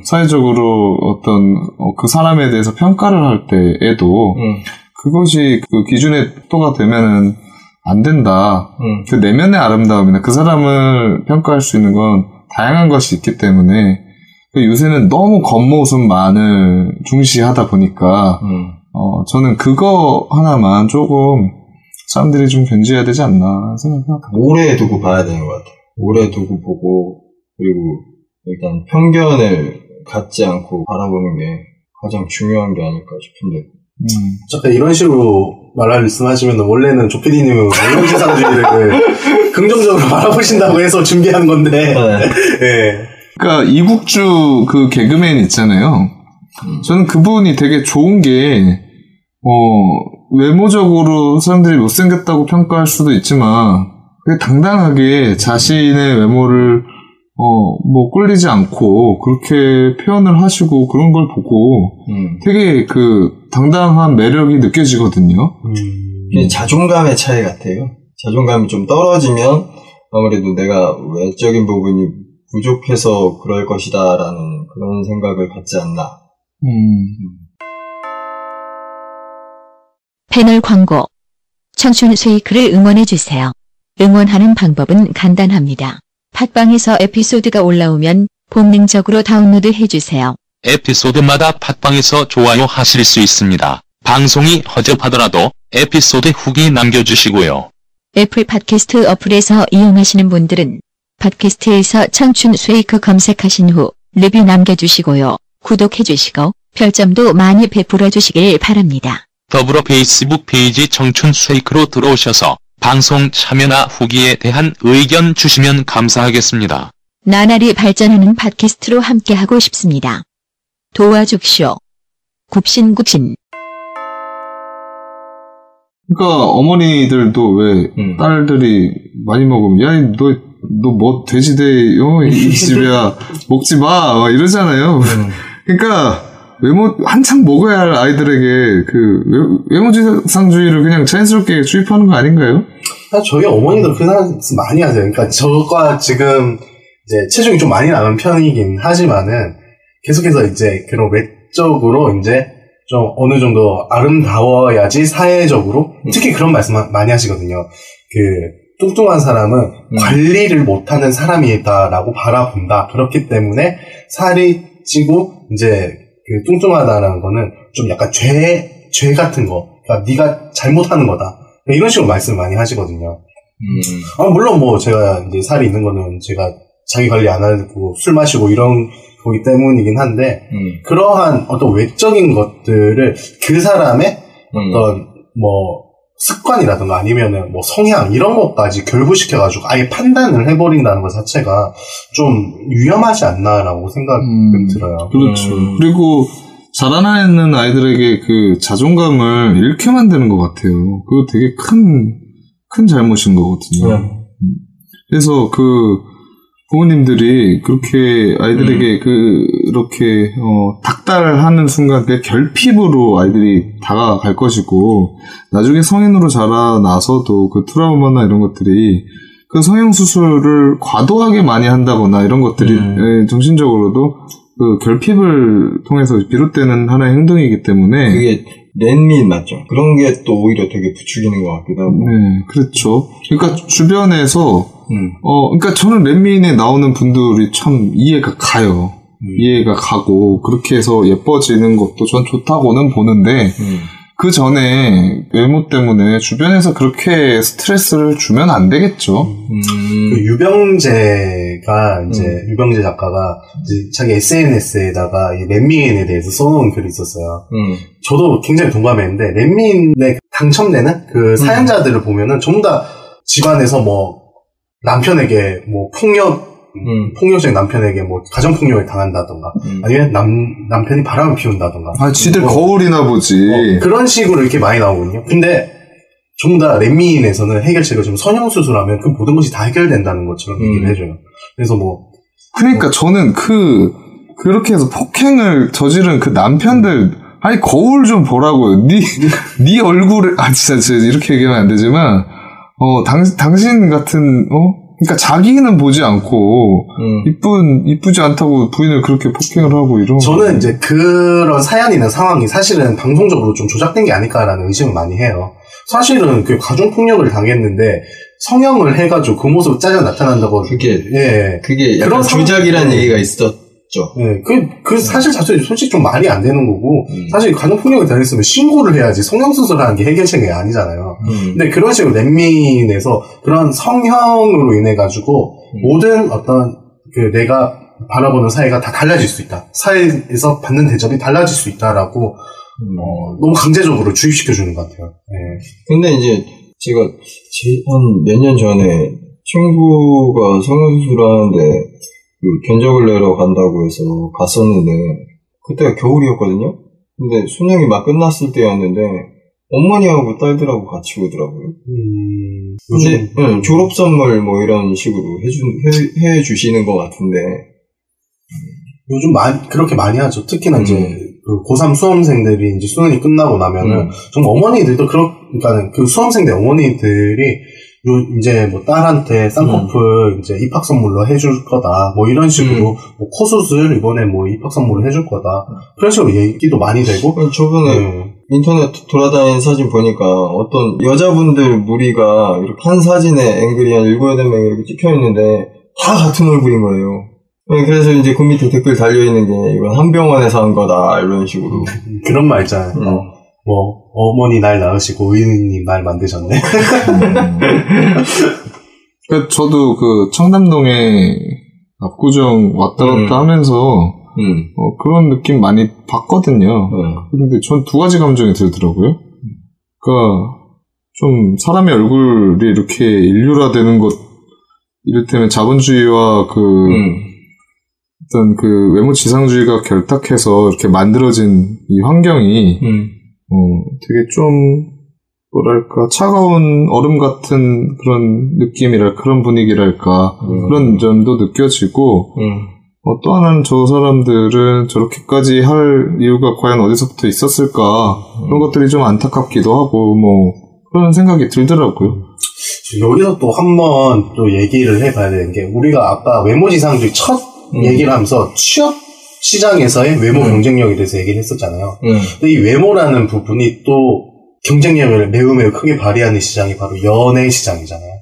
사회적으로 어떤 그 사람에 대해서 평가를 할 때에도 그것이 그 기준의 또가 되면은 안 된다. 그 내면의 아름다움이나 그 사람을 평가할 수 있는 건 다양한 것이 있기 때문에 요새는 너무 겉모습만을 중시하다 보니까 저는 그거 하나만 조금 사람들이 좀 견지해야 되지 않나 생각합니다. 오래 두고 봐야 되는 것 같아요. 오래 두고 보고 그리고 일단 편견을 갖지 않고 바라보는 게 가장 중요한 게 아닐까 싶은데 잠깐 이런 식으로 말씀하시면 원래는 조피디님은 원론지상주의를 긍정적으로 바라보신다고 해서 준비한 건데 네. 그러니까 이국주 그 개그맨 있잖아요. 저는 그분이 되게 좋은 게 외모적으로 사람들이 못생겼다고 평가할 수도 있지만 되게 당당하게 자신의 외모를 뭐 꿀리지 않고 그렇게 표현을 하시고 그런 걸 보고 되게 그 당당한 매력이 느껴지거든요. 자존감의 차이 같아요. 자존감이 좀 떨어지면 아무래도 내가 외적인 부분이 부족해서 그럴 것이다 라는 그런 생각을 갖지 않나. 패널 광고. 청춘쉐이크를 응원해주세요. 응원하는 방법은 간단합니다. 팟빵에서 에피소드가 올라오면 본능적으로 다운로드 해주세요. 에피소드마다 팟빵에서 좋아요 하실 수 있습니다. 방송이 허접하더라도 에피소드 후기 남겨주시고요. 애플 팟캐스트 어플에서 이용하시는 분들은 팟캐스트에서 청춘 쉐이크 검색하신 후 리뷰 남겨주시고요. 구독해주시고 별점도 많이 베풀어주시길 바랍니다. 더불어 페이스북 페이지 청춘 쉐이크로 들어오셔서 방송 참여나 후기에 대한 의견 주시면 감사하겠습니다. 나날이 발전하는 팟캐스트로 함께하고 싶습니다. 도와줍쇼. 굽신굽신. 그러니까 어머니들도 왜 딸들이 많이 먹으면 야 너 뭐 돼지대요 이 집이야 먹지 마 이러잖아요. 그러니까 외모 한창 먹어야 할 아이들에게 그 외모지상주의를 그냥 자연스럽게 주입하는 거 아닌가요? 저희 어머니도 그런 말씀 많이 하세요. 그러니까 저가 지금 이제 체중이 좀 많이 나간 편이긴 하지만은 계속해서 이제 그런 외적으로 이제 좀 어느 정도 아름다워야지 사회적으로 특히 그런 말씀 많이 하시거든요. 그 뚱뚱한 사람은 관리를 못하는 사람이다라고 바라본다. 그렇기 때문에 살이 찌고 이제 그 뚱뚱하다라는 거는 좀 약간 죄 같은 거. 그러니까 네가 잘못하는 거다. 이런 식으로 말씀을 많이 하시거든요. 물론 뭐 제가 이제 살이 있는 거는 제가 자기 관리 안 하고 술 마시고 이런 거기 때문이긴 한데 그러한 어떤 외적인 것들을 그 사람의 어떤 뭐 습관이라든가 아니면은 뭐 성향 이런 것까지 결부시켜가지고 아예 판단을 해버린다는 것 자체가 좀 위험하지 않나라고 생각이 들어요. 그렇죠. 그리고 자라나는 아이들에게 그 자존감을 잃게 만드는 것 같아요. 그거 되게 큰 잘못인 거거든요. 그래서 그 부모님들이 그렇게 아이들에게 그렇게 닥달하는 순간 그 결핍으로 아이들이 다가갈 것이고 나중에 성인으로 자라나서도 그 트라우마나 이런 것들이 그 성형 수술을 과도하게 많이 한다거나 이런 것들이 정신적으로도 그 결핍을 통해서 비롯되는 하나의 행동이기 때문에 그게 랜민 맞죠? 그런 게 또 오히려 되게 부추기는 것 같기도 하고. 네, 그렇죠. 그러니까 주변에서 그러니까 저는 랜민에 나오는 분들이 참 이해가 가요. 이해가 가고 그렇게 해서 예뻐지는 것도 전 좋다고는 보는데 그 전에 외모 때문에 주변에서 그렇게 스트레스를 주면 안 되겠죠. 그 유병재가 이제 유병재 작가가 이제 자기 SNS에다가 이 렛미인에 대해서 써놓은 글이 있었어요. 저도 굉장히 동감했는데 렛미인에 당첨되는 그 사연자들을 보면은 전부 다 집안에서 뭐 남편에게 뭐 폭력적인 남편에게 뭐 가정폭력을 당한다던가 아니면 남편이 바람을 피운다던가 지들 뭐, 거울이나 보지 그런 식으로 이렇게 많이 나오거든요. 근데 전부 다 렛미인에서는 해결책을 좀 성형수술하면 그 모든 것이 다 해결된다는 것처럼 얘기를 해줘요. 그래서 뭐 그러니까 저는 그렇게 해서 폭행을 저지른 그 남편들, 아니 거울 좀 보라고요. 네 얼굴을, 아 진짜 제가 이렇게 얘기하면 안 되지만 당신 같은 그러니까 자기는 보지 않고 이쁘지 않다고 부인을 그렇게 폭행을 하고 이런. 저는 이제 그런 사연이나 상황이 사실은 방송적으로 좀 조작된 게 아닐까라는 의심을 많이 해요. 사실은 그 가정폭력을 당했는데 성형을 해가지고 그 모습 짜져 나타난다고. 그게 약간 조작이라는 얘기가 있었. 네, 그 사실 자체는 솔직히 좀 말이 안 되는 거고, 사실 가정폭력을 당했으면 신고를 해야지 성형수술하는 게 해결책이 아니잖아요. 근데 그런 식으로 렛민에서 그런 성형으로 인해가지고, 모든 어떤, 내가 바라보는 사회가 다 달라질 수 있다. 사회에서 받는 대접이 달라질 수 있다라고, 너무 강제적으로 주입시켜주는 것 같아요. 네. 근데 이제, 제가, 한 몇 년 전에 친구가 성형수술하는데, 견적을 내러 간다고 해서 갔었는데, 그때가 겨울이었거든요? 근데 수능이 막 끝났을 때였는데, 어머니하고 딸들하고 같이 오더라고요. 근데 졸업선물 뭐 이런 식으로 해주시는 것 같은데. 요즘 그렇게 많이 하죠. 특히나 이제, 그 고3 수험생들이 이제 수능이 끝나고 나면은, 좀 어머니들도 그러니까 그 수험생들 어머니들이 이제 뭐 딸한테 쌍꺼풀 이제 입학 선물로 해줄 거다 뭐 이런 식으로 뭐 코 수술 이번에 뭐 입학 선물로 해줄 거다 그런 식으로 얘기도 많이 되고. 저번에 인터넷 돌아다니는 사진 보니까 어떤 여자분들 무리가 이렇게 한 사진에 앵글이 한 7-8명이 이렇게 찍혀 있는데 다 같은 얼굴인 거예요. 그래서 이제 그 밑에 댓글 달려 있는 게 이건 한 병원에서 한 거다 이런 식으로. 그런 말 있잖아요. 뭐 어머니 날 낳으시고 의인님 날 만드셨네. 그러니까 저도 그 청담동에 압구정 왔다 갔다 하면서 그런 느낌 많이 봤거든요. 그런데 전 두 가지 감정이 들더라고요. 그러니까 좀 사람의 얼굴이 이렇게 인류화되는 것, 이를테면 자본주의와 어떤 그 외모 지상주의가 결탁해서 이렇게 만들어진 이 환경이 되게 좀, 뭐랄까, 차가운 얼음 같은 그런 느낌이랄까, 그런 분위기랄까, 그런 점도 느껴지고, 또 하나는 저 사람들은 저렇게까지 할 이유가 과연 어디서부터 있었을까, 그런 것들이 좀 안타깝기도 하고, 뭐, 그런 생각이 들더라고요. 여기서 또 한번 또 얘기를 해봐야 되는 게, 우리가 아까 외모지상주의 첫 얘기를 하면서 취업 시장에서의 외모 경쟁력에 대해서 얘기를 했었잖아요. 근데 이 외모라는 부분이 또 경쟁력을 매우 매우 크게 발휘하는 시장이 바로 연애 시장이잖아요.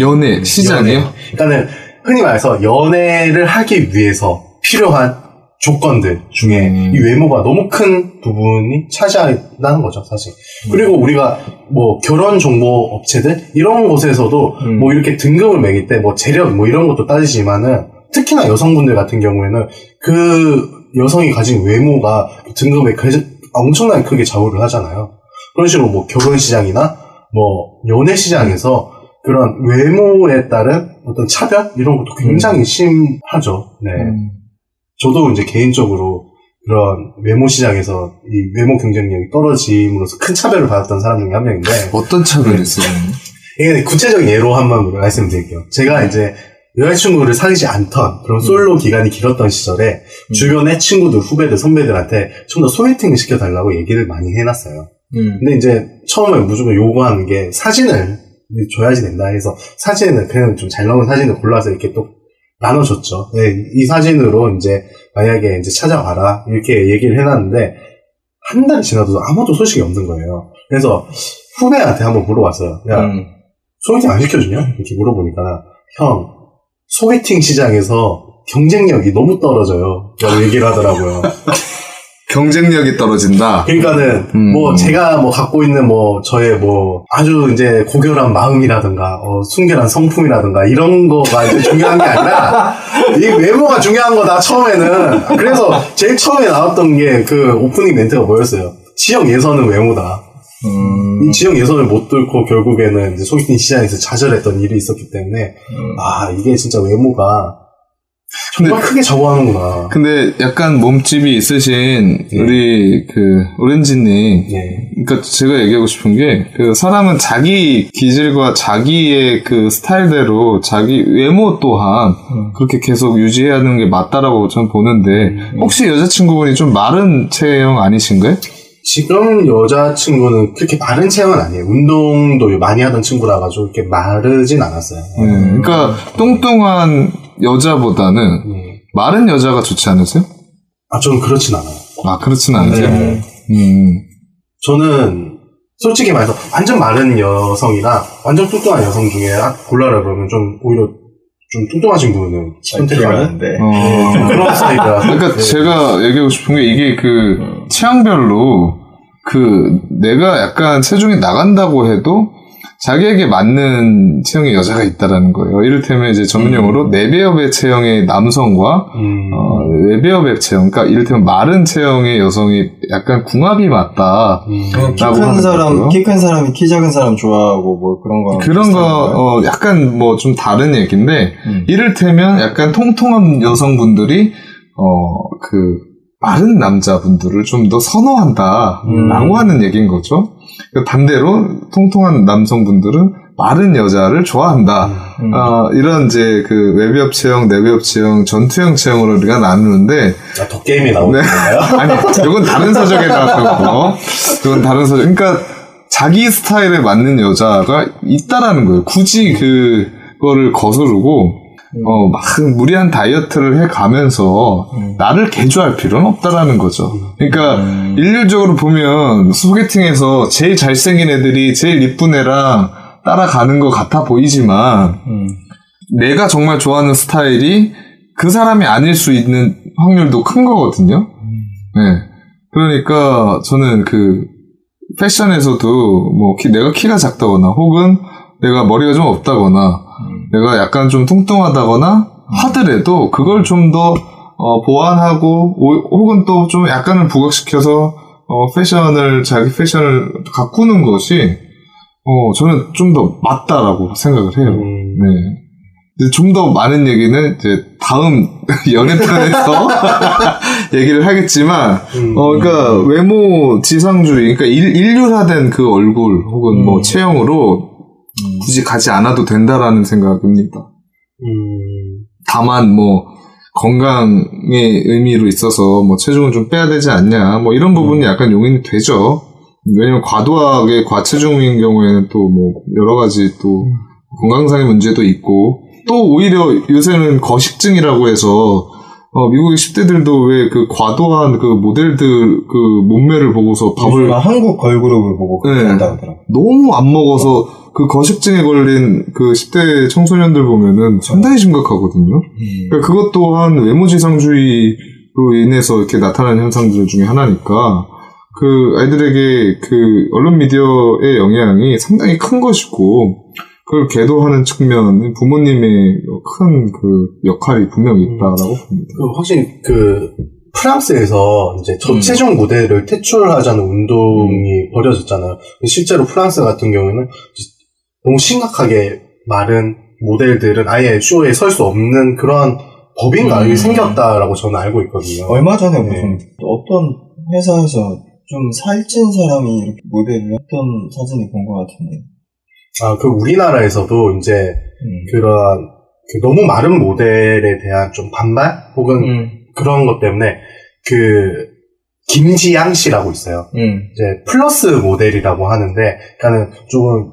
연애 시장이요? 그러니까는 흔히 말해서 연애를 하기 위해서 필요한 조건들 중에 이 외모가 너무 큰 부분이 차지한다는 거죠, 사실. 그리고 우리가 뭐 결혼 정보 업체들 이런 곳에서도 뭐 이렇게 등급을 매길 때 뭐 재력 뭐 이런 것도 따지지만은. 특히나 여성분들 같은 경우에는 그 여성이 가진 외모가 등급에 엄청나게 크게 좌우를 하잖아요. 그런 식으로 뭐 결혼 시장이나 뭐 연애 시장에서 그런 외모에 따른 어떤 차별? 이런 것도 굉장히 심하죠. 네. 저도 이제 개인적으로 그런 외모 시장에서 이 외모 경쟁력이 떨어짐으로써 큰 차별을 받았던 사람 중에 한 명인데. 어떤 차별이 있어요? 네. 구체적인 예로 한번 말씀드릴게요. 제가 이제 여자친구를 사귀지 않던 그런 솔로 기간이 길었던 시절에 주변의 친구들, 후배들, 선배들한테 좀 더 소개팅을 시켜달라고 얘기를 많이 해놨어요. 근데 이제 처음에 무조건 요구하는 게 사진을 줘야지 된다 해서 사진을 그냥 좀 잘 나오는 사진을 골라서 이렇게 또 나눠줬죠. 네, 이 사진으로 이제 만약에 이제 찾아와라 이렇게 얘기를 해놨는데 한 달이 지나도 아무도 소식이 없는 거예요. 그래서 후배한테 한번 물어봤어요. 야, 소개팅 안 시켜주냐? 이렇게 물어보니까 형, 소개팅 시장에서 경쟁력이 너무 떨어져요. 라고 얘기를 하더라고요. 경쟁력이 떨어진다? 그러니까는, 뭐, 제가 뭐, 갖고 있는 뭐, 저의 뭐, 아주 이제 고결한 마음이라든가, 순결한 성품이라든가, 이런 거가 이제 중요한 게 아니라, 이 외모가 중요한 거다, 처음에는. 그래서 제일 처음에 나왔던 게 그 오프닝 멘트가 뭐였어요? 지역 예선은 외모다. 이 지역 예선을 못 뚫고 결국에는 이제 소개팅 시장에서 좌절했던 일이 있었기 때문에 이게 진짜 외모가 정말 크게 저거하는구나. 근데 약간 몸집이 있으신 예. 우리 그 오렌지님, 예. 그러니까 제가 얘기하고 싶은 게 그 사람은 자기 기질과 자기의 그 스타일대로 자기 외모 또한 그렇게 계속 유지해야 하는 게 맞다라고 저는 보는데 혹시 여자친구분이 좀 마른 체형 아니신가요? 지금 여자친구는 그렇게 마른 체형은 아니에요. 운동도 많이 하던 친구라가지고 이렇게 마르진 않았어요. 그러니까 뚱뚱한 여자보다는 마른 여자가 좋지 않으세요? 아, 저는 그렇진 않아요. 아, 그렇진 않으세요? 네. 저는 솔직히 말해서 완전 마른 여성이나 완전 뚱뚱한 여성 중에 골라라 그러면 좀 오히려 좀 뚱뚱하신 분은 선택이 많은데 그런 스타일이라. 그러니까 네. 제가 얘기하고 싶은 게 이게 그 취향별로 그 내가 약간 체중이 나간다고 해도 자기에게 맞는 체형의 여자가 있다라는 거예요. 이를테면 이제 전문용어로 네배업의 체형의 남성과 네배업의 체형, 그러니까 이를테면 마른 체형의 여성이 약간 궁합이 맞다. 키 큰 사람이 키 작은 사람 좋아하고 뭐 그런 거. 그런 거 약간 뭐 좀 다른 얘기인데 이를테면 약간 통통한 여성분들이 그 마른 남자분들을 좀 더 선호한다라고 하는 얘기인 거죠. 반대로 통통한 남성분들은 마른 여자를 좋아한다. 이런 이제 그 외비업 체형, 내비업 체형, 전투형 체형으로 우리가 나누는데. 아, 도게임이 나오는 건가요? 아니, 이건 다른 서적에 나왔고, 이건 다른 서적. 그러니까 자기 스타일에 맞는 여자가 있다라는 거예요. 굳이 그거를 거스르고. 막 무리한 다이어트를 해가면서 나를 개조할 필요는 없다라는 거죠. 그러니까 일률적으로 보면 소개팅에서 제일 잘생긴 애들이 제일 이쁜 애랑 따라가는 것 같아 보이지만 내가 정말 좋아하는 스타일이 그 사람이 아닐 수 있는 확률도 큰 거거든요. 네. 그러니까 저는 그 패션에서도 뭐 내가 키가 작다거나 혹은 내가 머리가 좀 없다거나 내가 약간 좀 통통하다거나 하더라도 그걸 좀 더 보완하고 혹은 또 좀 약간을 부각시켜서 패션을 자기 패션을 가꾸는 것이 저는 좀 더 맞다라고 생각을 해요. 네. 좀 더 많은 얘기는 이제 다음 연애편에서 얘기를 하겠지만 그러니까 외모 지상주의, 그러니까 일률화된 그 얼굴 혹은 뭐 체형으로 굳이 가지 않아도 된다라는 생각입니다. 다만 뭐 건강의 의미로 있어서 뭐 체중을 좀 빼야 되지 않냐 뭐 이런 부분이 약간 용인이 되죠. 왜냐면 과도하게 과체중인 경우에는 또 뭐 여러 가지 또 건강상의 문제도 있고 또 오히려 요새는 거식증이라고 해서 미국의 10대들도 왜 그 과도한 그 모델들 그 몸매를 보고서 밥을 한국 걸그룹을 보고 그렇게 한다고 하더라고요. 너무 안 먹어서 그 거식증에 걸린 그 10대 청소년들 보면은 상당히 심각하거든요. 그러니까 그것 또한 외모지상주의로 인해서 이렇게 나타나는 현상들 중에 하나니까 그 아이들에게 그 언론 미디어의 영향이 상당히 큰 것이고 그걸 계도하는 측면, 부모님의 큰 그 역할이 분명히 있다라고 봅니다. 확실히 그 프랑스에서 이제 저체중 모델을 퇴출하자는 운동이 벌여졌잖아요. 실제로 프랑스 같은 경우에는 너무 심각하게 마른 모델들은 아예 쇼에 설 수 없는 그런 법인가 생겼다라고 저는 알고 있거든요. 얼마 전에 무슨 어떤 회사에서 좀 살찐 사람이 이렇게 모델을 했던 사진을 본 것 같은데. 아, 그 우리나라에서도 이제 그런 그 너무 마른 모델에 대한 좀 반발 혹은 그런 것 때문에 그 김지양 씨라고 있어요. 이제 플러스 모델이라고 하는데, 그러니까는 조금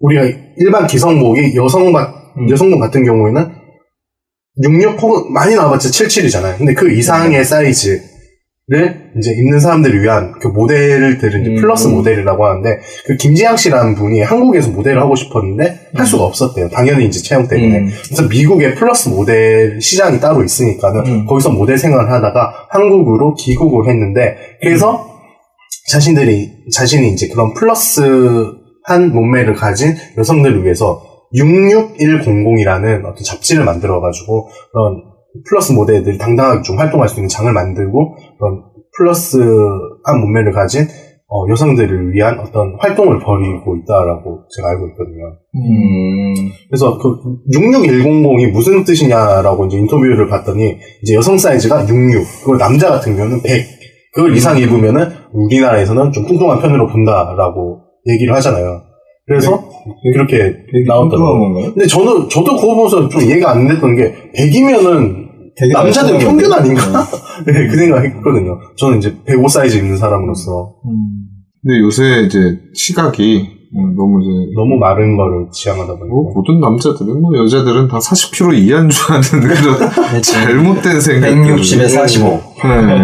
우리가 일반 기성복이 여성복 같은 경우에는 66 혹은 많이 나와봤자 77이잖아요. 근데 그 이상의 사이즈를 이제 입는 사람들을 위한 그 모델들을 이제 플러스 모델이라고 하는데, 그 김지양 씨라는 분이 한국에서 모델을 하고 싶었는데 할 수가 없었대요. 당연히 이제 체형 때문에. 그래서 미국에 플러스 모델 시장이 따로 있으니까는 거기서 모델 생활을 하다가 한국으로 귀국을 했는데, 그래서 자신이 이제 그런 플러스 한 몸매를 가진 여성들을 위해서 66100이라는 어떤 잡지를 만들어가지고 그런 플러스 모델들이 당당하게 좀 활동할 수 있는 장을 만들고 그런 플러스한 몸매를 가진 여성들을 위한 어떤 활동을 벌이고 있다라고 제가 알고 있거든요. 그래서 그 66100이 무슨 뜻이냐라고 이제 인터뷰를 봤더니 이제 여성 사이즈가 66, 그걸 남자 같은 경우는 100, 그걸 이상 입으면은 우리나라에서는 좀 뚱뚱한 편으로 본다라고 얘기를 하잖아요. 그래서 네. 이렇게 나왔더라고요. 근데 저도 그거 보면서 좀 이해가 안 됐던 게 100이면은 남자들 평균 아닌가? 네, 그 생각했거든요. 저는 이제 105 사이즈 입는 사람으로서. 근데 요새 이제 시각이 너무 마른 거를 지향하다 보니까 모든 남자들은 여자들은 다 40kg 이하인 줄 아는 그런 잘못된 생각. 160에 45. 네,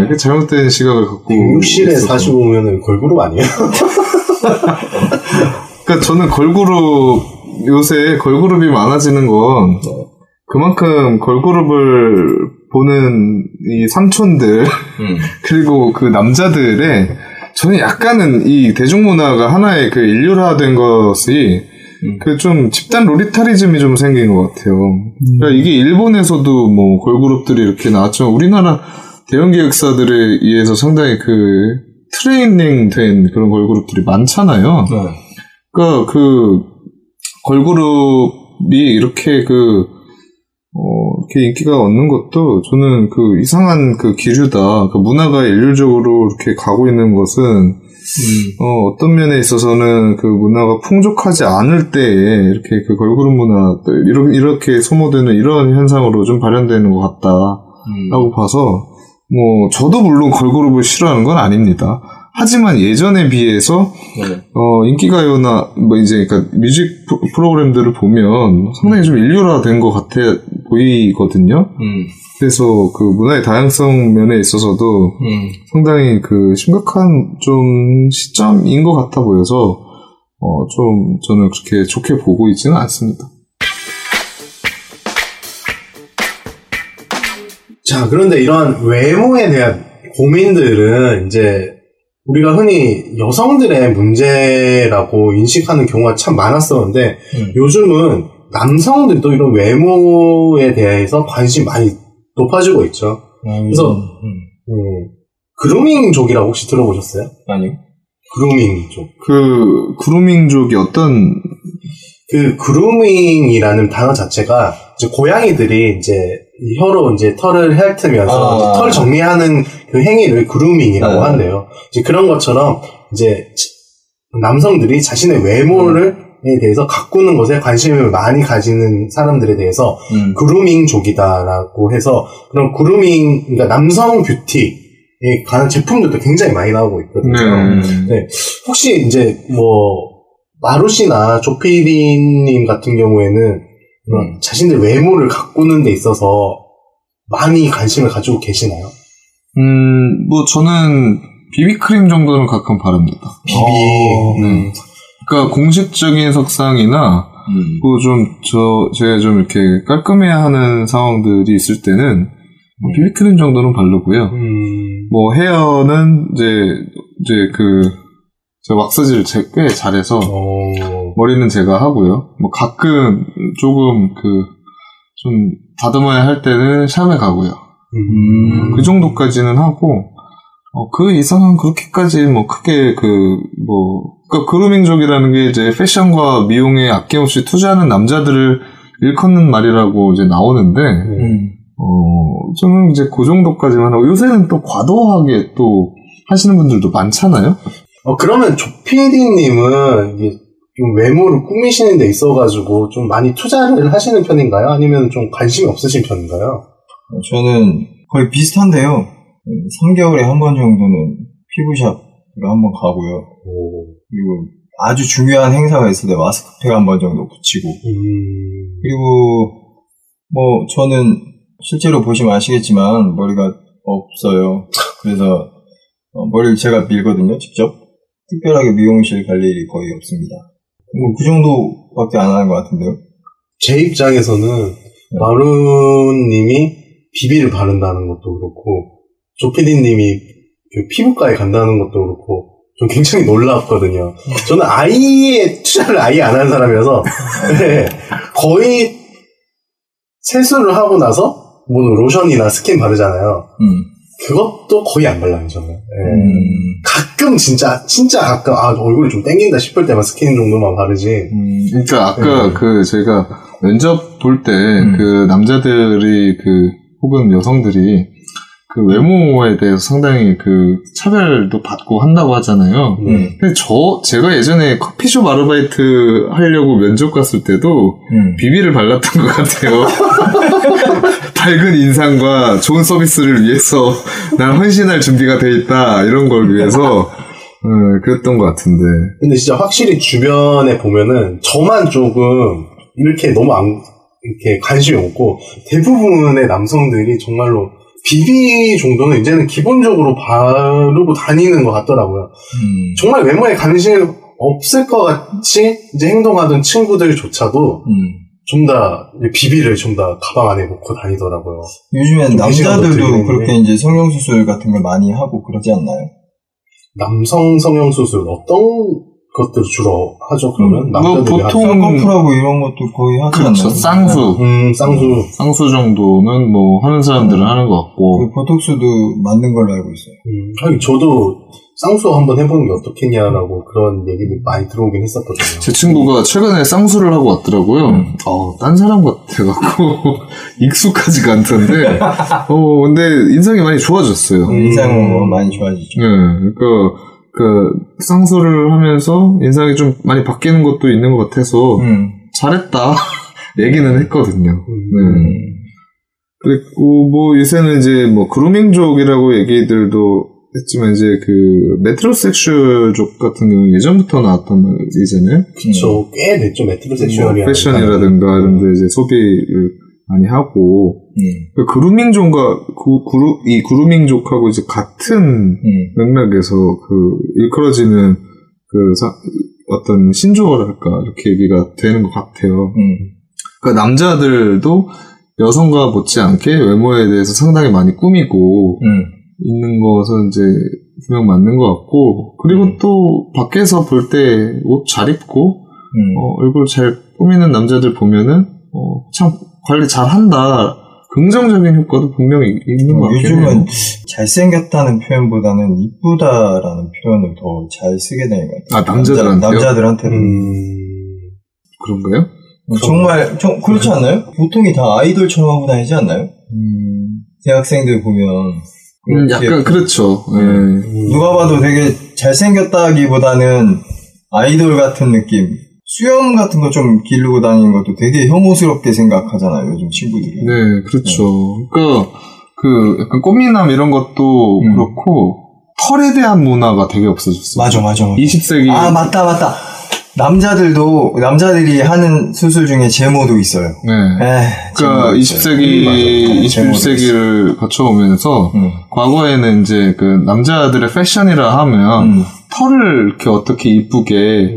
그 잘못된 시각을 갖고. 160에 45면은 걸그룹 아니에요? 그러니까 저는 요새 걸그룹이 많아지는 건 그만큼 걸그룹을 보는 이 삼촌들 그리고 그 남자들의 저는 약간은 이 대중문화가 하나의 그 인류화된 것이 그 좀 집단 로리타리즘이 좀 생긴 것 같아요. 그러니까 이게 일본에서도 걸그룹들이 이렇게 나왔지만 우리나라 대형 기획사들에 의해서 상당히 그 트레이닝된 그런 걸그룹들이 많잖아요. 네. 그러니까 그 걸그룹이 이렇게 이렇게 인기가 얻는 것도 저는 그 이상한 그 기류다. 그 문화가 일률적으로 이렇게 가고 있는 것은, 어떤 면에 있어서는 그 문화가 풍족하지 않을 때에 이렇게 그 걸그룹 문화, 이렇게 소모되는 이런 현상으로 좀 발현되는 것 같다. 라고 봐서, 저도 물론 걸그룹을 싫어하는 건 아닙니다. 하지만 예전에 비해서, 네. 인기가요나, 뮤직 프로그램들을 보면 상당히 좀 인류화된 것 같아 보이거든요. 그래서 그 문화의 다양성 면에 있어서도 상당히 그 심각한 좀 시점인 것 같아 보여서, 좀 저는 그렇게 좋게 보고 있지는 않습니다. 자, 그런데 이러한 외모에 대한 고민들은 이제, 우리가 흔히 여성들의 문제라고 인식하는 경우가 참 많았었는데 요즘은 남성들도 이런 외모에 대해서 관심이 많이 높아지고 있죠. 그래서 그루밍족이라고 혹시 들어보셨어요? 아니요. 그루밍족. 그 그루밍족이 어떤? 그 그루밍이라는 단어 자체가 이제 고양이들이 이제 혀로 이제 털을 핥으면서 털 정리하는 그 행위를 그루밍이라고 한대요. 이제 그런 것처럼 이제 남성들이 자신의 외모를 에 대해서 가꾸는 것에 관심을 많이 가지는 사람들에 대해서 그루밍족이다라고 해서 그런 그루밍, 그러니까 남성 뷰티에 관한 제품들도 굉장히 많이 나오고 있거든요. 네. 혹시 이제 마루 씨나 조피디님 같은 경우에는 자신들 외모를 가꾸는 데 있어서 많이 관심을 가지고 계시나요? 저는 비비크림 정도는 가끔 바릅니다. 그러니까 공식적인 석상이나 제가 좀 이렇게 깔끔해야 하는 상황들이 있을 때는 비비크림 정도는 바르고요. 헤어는 이제 제가 왁스질을 꽤 잘해서 머리는 제가 하고요. 가끔 조금 좀 다듬어야 할 때는 샵에 가고요. 그 정도까지는 하고 그 이상은 그렇게까지 크게 그러니까 그루밍족이라는 게 이제 패션과 미용에 아낌없이 투자하는 남자들을 일컫는 말이라고 이제 나오는데 저는 이제 그 정도까지만 하고 요새는 또 과도하게 또 하시는 분들도 많잖아요. 그러면 조피디님은 좀 외모를 꾸미시는 데 있어가지고 좀 많이 투자를 하시는 편인가요? 아니면 좀 관심이 없으신 편인가요? 저는 거의 비슷한데요. 3개월에 한 번 정도는 피부샵을 한 번 가고요. 그리고 아주 중요한 행사가 있을 때 마스크팩 한 번 정도 붙이고. 그리고 저는 실제로 보시면 아시겠지만 머리가 없어요. 그래서 머리를 제가 밀거든요, 직접. 특별하게 미용실 갈 일이 거의 없습니다. 그 정도밖에 안 하는 것 같은데요. 제 입장에서는 마루님이 비비를 바른다는 것도 그렇고 조피디님이 피부과에 간다는 것도 그렇고 좀 굉장히 놀랐거든요. 저는 아예 투자를 아예 안 하는 사람이어서 네, 거의 세수를 하고 나서 로션이나 스킨 바르잖아요. 그것도 거의 안 발라요, 저는. 가끔 진짜 가끔 아 얼굴이 좀 땡긴다 싶을 때만 스키닝 정도만 바르지. 그러니까 아까 그 저희가 면접 볼 때 그 남자들이 그 혹은 여성들이 그 외모에 대해서 상당히 그 차별도 받고 한다고 하잖아요. 근데 제가 예전에 커피숍 아르바이트 하려고 면접 갔을 때도 비비를 발랐던 것 같아요. 밝은 인상과 좋은 서비스를 위해서 난 헌신할 준비가 돼 있다 이런 걸 위해서 그랬던 것 같은데. 근데 진짜 확실히 주변에 보면은 저만 조금 이렇게 너무 안 이렇게 관심이 없고 대부분의 남성들이 정말로 비비 정도는 이제는 기본적으로 바르고 다니는 것 같더라고요. 정말 외모에 관심 없을 것 같이 이제 행동하던 친구들조차도 좀 다 비비를 좀 다 가방 안에 넣고 다니더라고요. 요즘엔 남자들도 그렇게 이제 성형수술 같은 걸 많이 하고 그러지 않나요? 남성 성형수술 어떤 것들 주로 하죠? 그러면 남자들이 뭐 보통 쌍꺼풀하고 이런 것도 거의 하지 않나요? 그렇죠. 쌍수. 쌍수 정도는 뭐 하는 사람들은 하는 것 같고. 그 보톡스도 맞는 걸로 알고 있어요. 하긴 저도 쌍수 한번 해보는 게 어떻겠냐라고 그런 얘기를 많이 들어오긴 했었거든요. 제 친구가 최근에 쌍수를 하고 왔더라고요. 딴 사람 같아갖고 익숙하지가 않던데. 근데 인상이 많이 좋아졌어요. 인상은 많이 좋아지죠. 네, 그러니까 그 쌍수를 하면서 인상이 좀 많이 바뀌는 것도 있는 것 같아서 잘했다 얘기는 했거든요. 네. 그리고 뭐 요새는 이제 뭐 그루밍족이라고 얘기들도 했지만 이제 그 메트로섹슈얼족 같은 경우는 예전부터 나왔던 얘기잖아요. 그쵸, 꽤 됐죠. 메트로섹슈얼이 뭐 패션이라든가 이런데 이제 소비를 많이 하고 그루밍족과 이 그루밍족하고 이제 같은 맥락에서 그 일컬어지는 그 어떤 신조어랄까 이렇게 얘기가 되는 것 같아요. 그러니까 남자들도 여성과 못지않게 외모에 대해서 상당히 많이 꾸미고 있는 것은 이제 분명 맞는 것 같고, 그리고 또 밖에서 볼 때 옷 잘 입고 얼굴 잘 꾸미는 남자들 보면은 참 관리 잘한다. 긍정적인 효과도 분명히 있는 것 같아요. 요즘은 잘생겼다는 표현보다는 이쁘다라는 표현을 더 잘 쓰게 되는 것 같아요. 아, 남자들한테는. 그런가요? 정말, 그렇지 않나요? 보통이 다 아이돌처럼 하고 다니지 않나요? 대학생들 보면. 약간 그렇죠. 누가 봐도 되게 잘생겼다기보다는 아이돌 같은 느낌. 수염 같은 거 좀 기르고 다니는 것도 되게 혐오스럽게 생각하잖아요, 요즘 친구들이. 네, 그렇죠. 그러니까 그 약간 꽃미남 이런 것도 그렇고 털에 대한 문화가 되게 없어졌어요. 맞아. 20세기. 아, 맞다. 남자들이 하는 수술 중에 제모도 있어요. 네. 그러니까 21세기를 거쳐오면서 과거에는 이제 그 남자들의 패션이라 하면 털을 이렇게 어떻게 이쁘게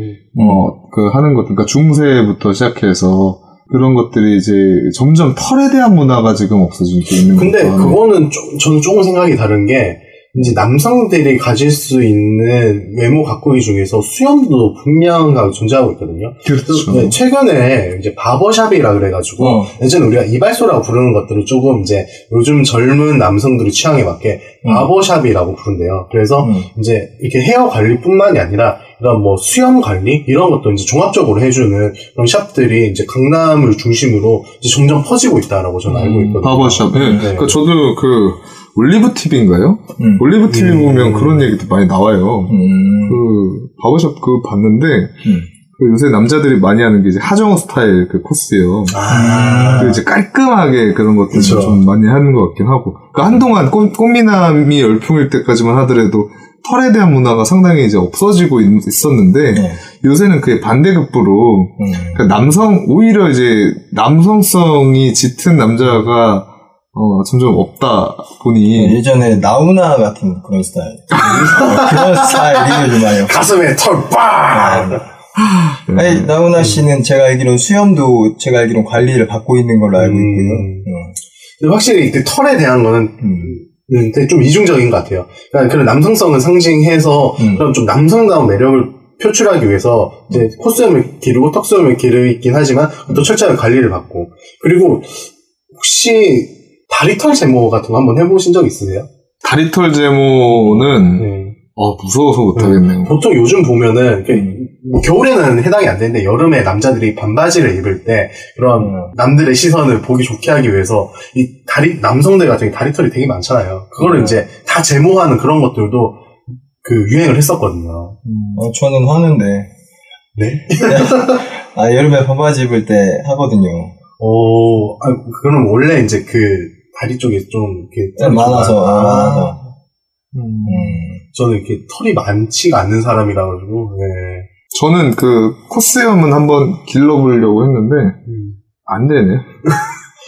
그 하는 것, 그러니까 중세부터 시작해서 그런 것들이 이제 점점 털에 대한 문화가 지금 없어지고 있는 것 같아요. 근데 그거는 저는 조금 생각이 다른 게, 이제 남성들이 가질 수 있는 외모 가꾸기 중에서 수염도 분명하게 존재하고 있거든요. 그렇죠. 네, 최근에 이제 바버샵이라 그래가지고 예전에 우리가 이발소라고 부르는 것들을 조금 이제 요즘 젊은 남성들이 취향에 맞게 바버샵이라고 부른대요. 그래서 이제 이렇게 헤어 관리뿐만이 아니라 이런 뭐 수염 관리 이런 것도 이제 종합적으로 해주는 그런 샵들이 이제 강남을 중심으로 이제 점점 퍼지고 있다라고 저는 알고 있거든요. 바버샵. 네. 그러니까 저도 그 올리브TV인가요? 올리브TV 보면 그런 얘기도 많이 나와요. 그, 바버샵 그거 봤는데, 그 요새 남자들이 많이 하는 게 이제 하정우 스타일 그 코스예요. 그 이제 깔끔하게 그런 것들을 좀 많이 하는 것 같긴 하고. 그러니까 한동안 꽃미남이 열풍일 때까지만 하더라도 털에 대한 문화가 상당히 이제 없어지고 있었는데, 요새는 그게 반대급부로, 그러니까 오히려 이제 남성성이 짙은 남자가 점점 없다 보니. 예전에 나훈아 같은 그런 스타일. 그런 스타일이 요즘 많이 없어요. 가슴에 털 빵! 아니, 나훈아 씨는 제가 알기로는 수염도 제가 알기로는 관리를 받고 있는 걸로 알고 있고요. 근데 확실히 그 털에 대한 거는 되게 좀 이중적인 것 같아요. 그러니까 그런 남성성을 상징해서 그럼 좀 남성다운 매력을 표출하기 위해서 이제 콧수염을 기르고 턱수염을 기르긴 하지만 또 철저하게 관리를 받고. 그리고 혹시 다리털 제모 같은 거 한번 해보신 적 있으세요? 다리털 제모는 무서워서 못하겠네요. 보통 요즘 보면은 뭐 겨울에는 해당이 안 되는데 여름에 남자들이 반바지를 입을 때 그런 남들의 시선을 보기 좋게 하기 위해서 이 남성들 같은 게 다리털이 되게 많잖아요. 그거를 이제 다 제모하는 그런 것들도 그 유행을 했었거든요. 저는 하는데 네? 아 여름에 반바지 입을 때 하거든요. 오, 아 그거는 원래 이제 그 다리 쪽에 좀 이렇게 많아서. 저는 이렇게 털이 많지가 않는 사람이라 가지고. 네. 저는 그 코세움은 한번 길러보려고 했는데 안 되네요.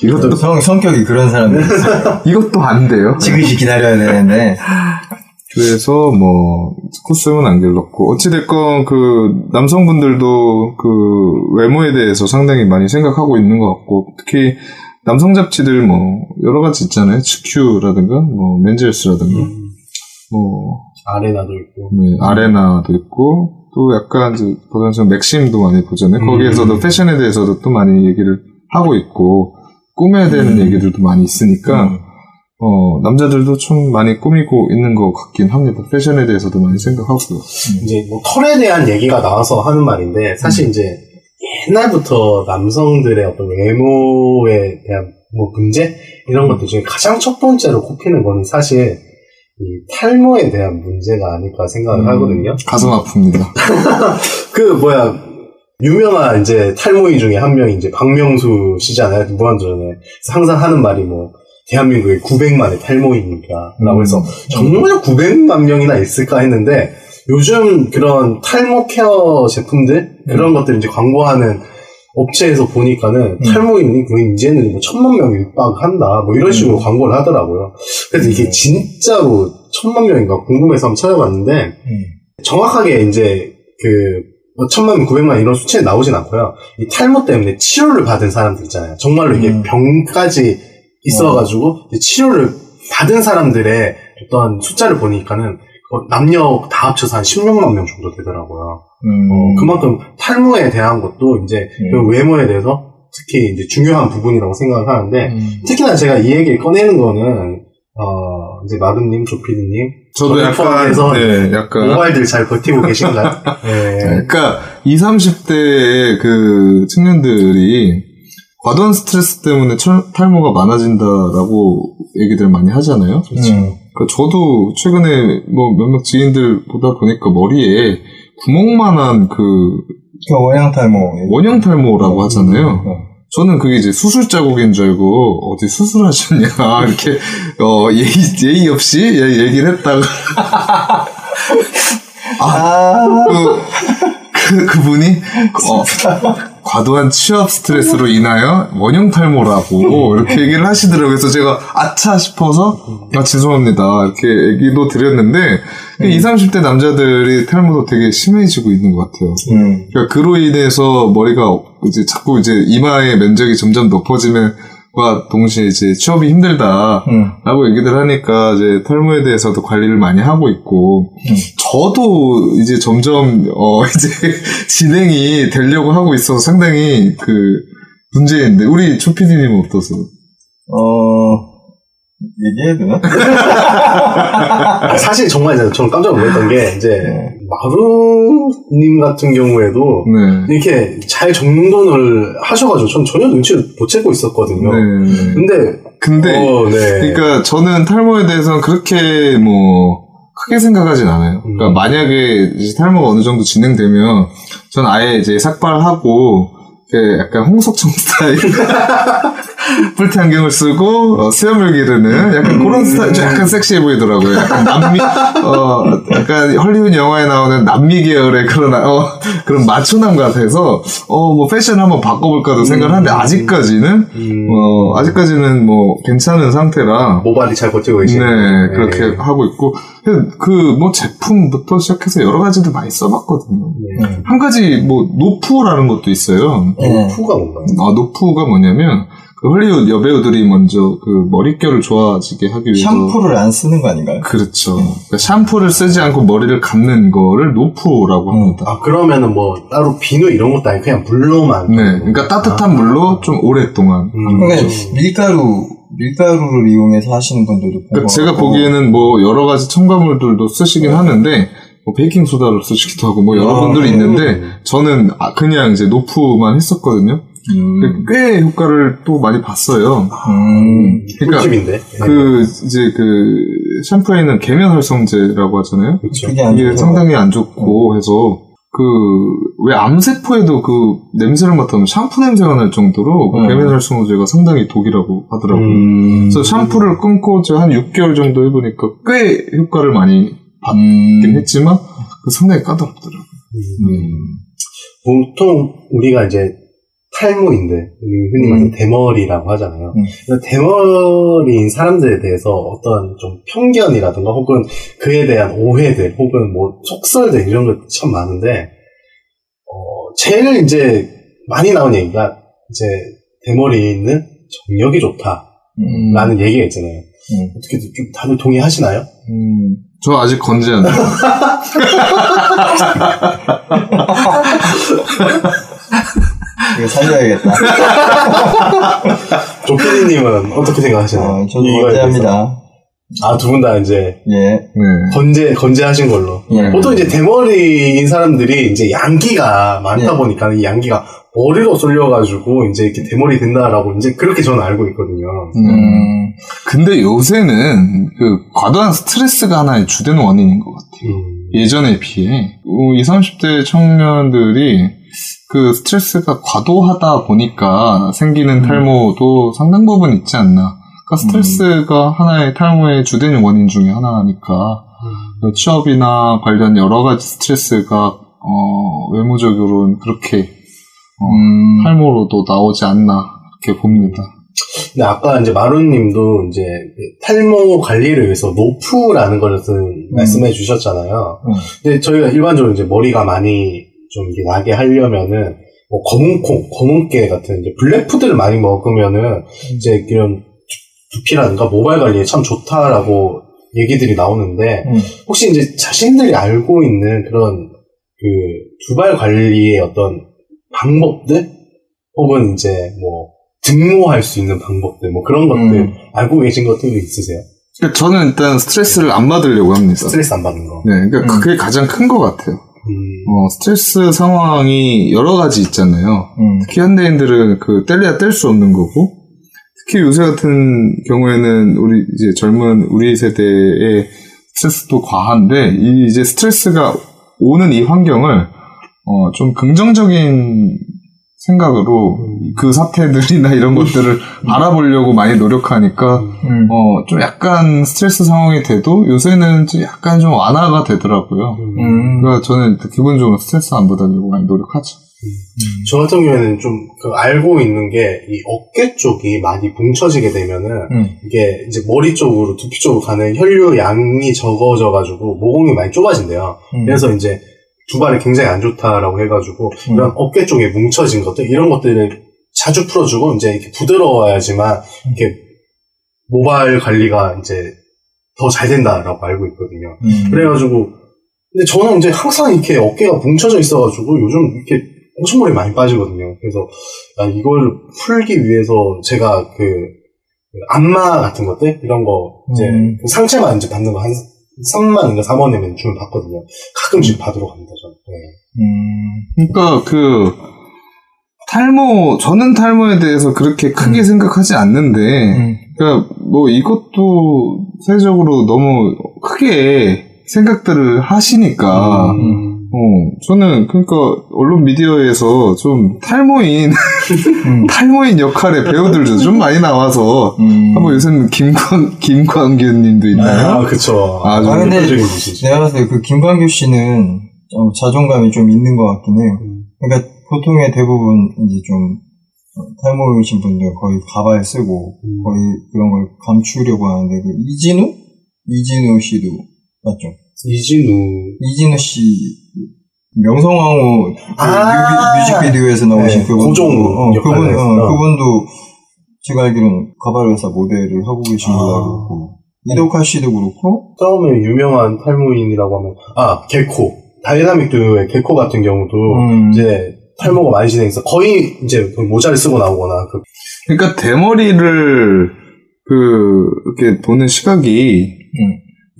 이것도 성격이 그런 사람이 있어요. 이것도 안 돼요. 지그시 기다려야 되는데. 그래서 뭐 코세움은 안 길렀고 어찌됐건 그 남성분들도 그 외모에 대해서 상당히 많이 생각하고 있는 것 같고 특히 남성 잡지들 뭐 여러 가지 있잖아요. GQ라든가 뭐 맨젤스라든가. 아레나도 있고. 네, 아레나도 있고, 또 약간, 보다는 맥심도 많이 보잖아요. 거기에서도 패션에 대해서도 또 많이 얘기를 하고 있고, 꾸며야 되는 얘기들도 많이 있으니까, 남자들도 좀 많이 꾸미고 있는 것 같긴 합니다. 패션에 대해서도 많이 생각하고요. 이제 뭐 털에 대한 얘기가 나와서 하는 말인데, 사실 이제 옛날부터 남성들의 어떤 외모에 대한 뭐 문제? 이런 것들 중에 가장 첫 번째로 꼽히는 건 사실, 이 탈모에 대한 문제가 아닐까 생각을 하거든요. 가슴 아픕니다. 유명한 이제 탈모인 중에 한 명이 이제 박명수 씨잖아요. 무한도전에. 항상 하는 말이 뭐, 대한민국에 900만의 탈모인이니까. 라고 해서 정말 900만 명이나 있을까 했는데, 요즘 그런 탈모 케어 제품들? 그런 것들 이제 광고하는 업체에서 보니까는 탈모인이 거의 이제는 뭐 1000만 명 육박한다 뭐 이런 식으로 광고를 하더라고요. 그래서 이게 진짜로 1000만 명인가 궁금해서 한번 찾아봤는데 정확하게 이제 그 1000만 명, 900만 이런 수치는 나오진 않고요. 이 탈모 때문에 치료를 받은 사람들 있잖아요. 정말로 이게 병까지 있어가지고 치료를 받은 사람들의 어떤 숫자를 보니까는 남녀 다 합쳐서 한 16만 명 정도 되더라고요. 그만큼 탈모에 대한 것도 이제 그 외모에 대해서 특히 이제 중요한 부분이라고 생각을 하는데 특히나 제가 이 얘기를 꺼내는 거는 이제 마루님, 조피디님 저도 약간 모발들 잘 버티고 계신가요? 네. 그러니까 20, 30대의 그 청년들이 과도한 스트레스 때문에 탈모가 많아진다라고 얘기들 많이 하잖아요. 그렇죠. 그러니까 저도 최근에 뭐 몇몇 지인들 보다 보니까 머리에 구멍만한 원형 탈모라고 하잖아요. 저는 그게 이제 수술 자국인 줄 알고 어디 수술하셨냐 이렇게 예의 없이 얘기를 했다가 그분이 과도한 취업 스트레스로 인하여 원형 탈모라고 이렇게 얘기를 하시더라고요. 그래서 제가 아차 싶어서 죄송합니다 이렇게 얘기도 드렸는데 20, 30대 남자들이 탈모도 되게 심해지고 있는 것 같아요. 그러니까 그로 인해서 머리가 이제 자꾸 이제 이마의 면적이 점점 높아지면과 동시에 이제 취업이 힘들다라고 얘기들 하니까 이제 탈모에 대해서도 관리를 많이 하고 있고 저도 이제 점점 진행이 되려고 하고 있어서 상당히 그 문제인데 우리 조피디님은 어떠세요? 얘기해야 되나? 사실 정말 저는 깜짝 놀랐던 게 이제 마루님 같은 경우에도 이렇게 잘 정돈을 하셔가지고 전 전혀 눈치를 못 채고 있었거든요. 근데 그러니까 저는 탈모에 대해서는 그렇게 뭐 크게 생각하진 않아요. 그러니까 만약에 이제 탈모가 어느 정도 진행되면 전 아예 이제 삭발하고 약간 홍석천 스타일 뿔테 안경을 쓰고 수염을 기르는 약간 그런 스타일 약간 섹시해 보이더라고요. 약간 남미 약간 헐리우드 영화에 나오는 남미 계열의 그런 마초남 같아서 뭐 패션 한번 바꿔볼까도 생각을 하는데 아직까지는 뭐 괜찮은 상태라 모발이 잘 버티고 계시네. 네, 그렇게 하고 있고 그 뭐 제품부터 시작해서 여러 가지들 많이 써봤거든요. 한 가지 뭐 노프라는 것도 있어요. 노프가 뭔가요? 노프가 뭐냐면 그 헐리우드 여배우들이 먼저 그 머릿결을 좋아지게 하기 위해서 샴푸를 안 쓰는 거 아닌가요? 그렇죠. 그러니까 샴푸를 쓰지 않고 머리를 감는 거를 노프라고 합니다. 아 그러면은 뭐 따로 비누 이런 것도 아니고 그냥 물로만. 네, 그러니까 따뜻한 물로 좀 오랫동안. 그러니까 밀가루 밀가루를 이용해서 하시는 분들도 그러니까 제가 보기에는 뭐 여러 가지 첨가물들도 쓰시긴 하는데 뭐 베이킹 소다를 쓰시기도 하고 뭐 여러 분들이 있는데 저는 그냥 이제 노프만 했었거든요. 꽤 효과를 또 많이 봤어요. 그러니까 꿀집인데. 이제 샴푸에는 계면 활성제라고 하잖아요. 그쵸. 이게 상당히 안 좋고 해서 왜 암세포에도 냄새를 맡으면 샴푸 냄새가 날 정도로 계면 활성제가 상당히 독이라고 하더라고요. 그래서 샴푸를 끊고 제가 한 6개월 정도 해보니까 꽤 효과를 많이 받긴 했지만 상당히 까다롭더라고요. 보통 우리가 이제 탈모인데 흔히 말하는 대머리라고 하잖아요. 그러니까 대머리인 사람들에 대해서 어떤 좀 편견이라든가 혹은 그에 대한 오해들 혹은 뭐 속설들 이런 것 참 많은데 제일 이제 많이 나온 얘기가 이제 대머리는 정력이 좋다라는 얘기가 있잖아요. 어떻게 좀 다들 동의하시나요? 저 아직 건지 않나요? 이거 살려야겠다. 조피디님은 어떻게 생각하시나요? 저도 건재합니다. 두 분 다 이제 건재하신 걸로. 보통 이제 대머리인 사람들이 이제 양기가 많다 보니까 이 양기가 머리로 쏠려가지고 이제 이렇게 대머리 된다라고 이제 그렇게 저는 알고 있거든요. 근데 요새는 과도한 스트레스가 하나의 주된 원인인 것 같아요. 예전에 비해 20, 30대 청년들이 스트레스가 과도하다 보니까 생기는 탈모도 상당 부분 있지 않나. 스트레스가 하나의 탈모의 주된 원인 중에 하나니까 취업이나 관련 여러 가지 스트레스가 외모적으로는 그렇게 탈모로도 나오지 않나 이렇게 봅니다. 근데 아까 이제 마루님도 이제 탈모 관리를 위해서 노프라는 것을 말씀해 주셨잖아요. 근데 저희가 일반적으로 이제 머리가 많이 좀 이게 나게 하려면은 뭐 검은콩, 검은깨 같은 이제 블랙푸드를 많이 먹으면은 이제 이런 두피라든가 모발 관리에 참 좋다라고 얘기들이 나오는데 혹시 이제 자신들이 알고 있는 그런 두발 관리의 어떤 방법들 혹은 이제 뭐 증모할 수 있는 방법들 뭐 그런 것들 알고 계신 것들이 있으세요? 그러니까 저는 일단 스트레스를 안 받으려고 합니다. 스트레스 안 받는 거. 네, 그러니까 그게 가장 큰 것 같아요. 스트레스 상황이 여러 가지 있잖아요. 특히 현대인들은 뗄래야 뗄 수 없는 거고, 특히 요새 같은 경우에는 이제 젊은 우리 세대의 스트레스도 과한데, 이제 스트레스가 오는 이 환경을, 좀 긍정적인 생각으로 사태들이나 이런 것들을 알아보려고 많이 노력하니까, 좀 약간 스트레스 상황이 돼도 요새는 약간 좀 완화가 되더라고요. 그러니까 저는 기본적으로 스트레스 안 받으려고 많이 노력하죠. 저 같은 경우에는 좀 알고 있는 게 이 어깨 쪽이 많이 뭉쳐지게 되면은 이게 이제 머리 쪽으로 두피 쪽으로 가는 혈류 양이 적어져가지고 모공이 많이 좁아진대요. 그래서 이제 두발이 굉장히 안 좋다라고 해가지고 이런 어깨 쪽에 뭉쳐진 것들 이런 것들을 자주 풀어주고 이제 이렇게 부드러워야지만 이렇게 모발 관리가 이제 더 잘 된다라고 알고 있거든요. 그래가지고 근데 저는 이제 항상 이렇게 어깨가 뭉쳐져 있어가지고 요즘 이렇게 엄청 머리 많이 빠지거든요. 그래서 이걸 풀기 위해서 제가 안마 같은 것들 이런 거 이제 상체만 이제 받는 거 한 3만인가 4만원이면 주문 받거든요. 가끔씩 받으러 갑니다, 저는. 네. 그러니까 저는 탈모에 대해서 그렇게 크게 생각하지 않는데, 그러니까 뭐 이것도 사회적으로 너무 크게 생각들을 하시니까, 저는 언론 미디어에서 좀 탈모인 역할의 배우들도 좀 많이 나와서, 한번 요새는 김광규 님도 있나요? 그쵸. 근데 내가 봤을 때 김광규 씨는 좀 자존감이 좀 있는 것 같긴 해요. 그러니까 보통의 대부분 이제 좀 탈모이신 분들 거의 가발 쓰고, 거의 그런 걸 감추려고 하는데, 이진우 씨도, 맞죠? 이진우 씨, 명성황후 뮤직비디오에서 나오신 그분도 제가 알기로는 가발 회사 모델을 하고 계신 걸로 알고 있고, 이덕화 씨도 그렇고, 처음에 유명한 탈모인이라고 하면, 개코. 다이나믹 듀오의 개코 같은 경우도 이제 탈모가 많이 진행해서 거의 이제 모자를 쓰고 나오거나. 그러니까 대머리를 그 이렇게 보는 시각이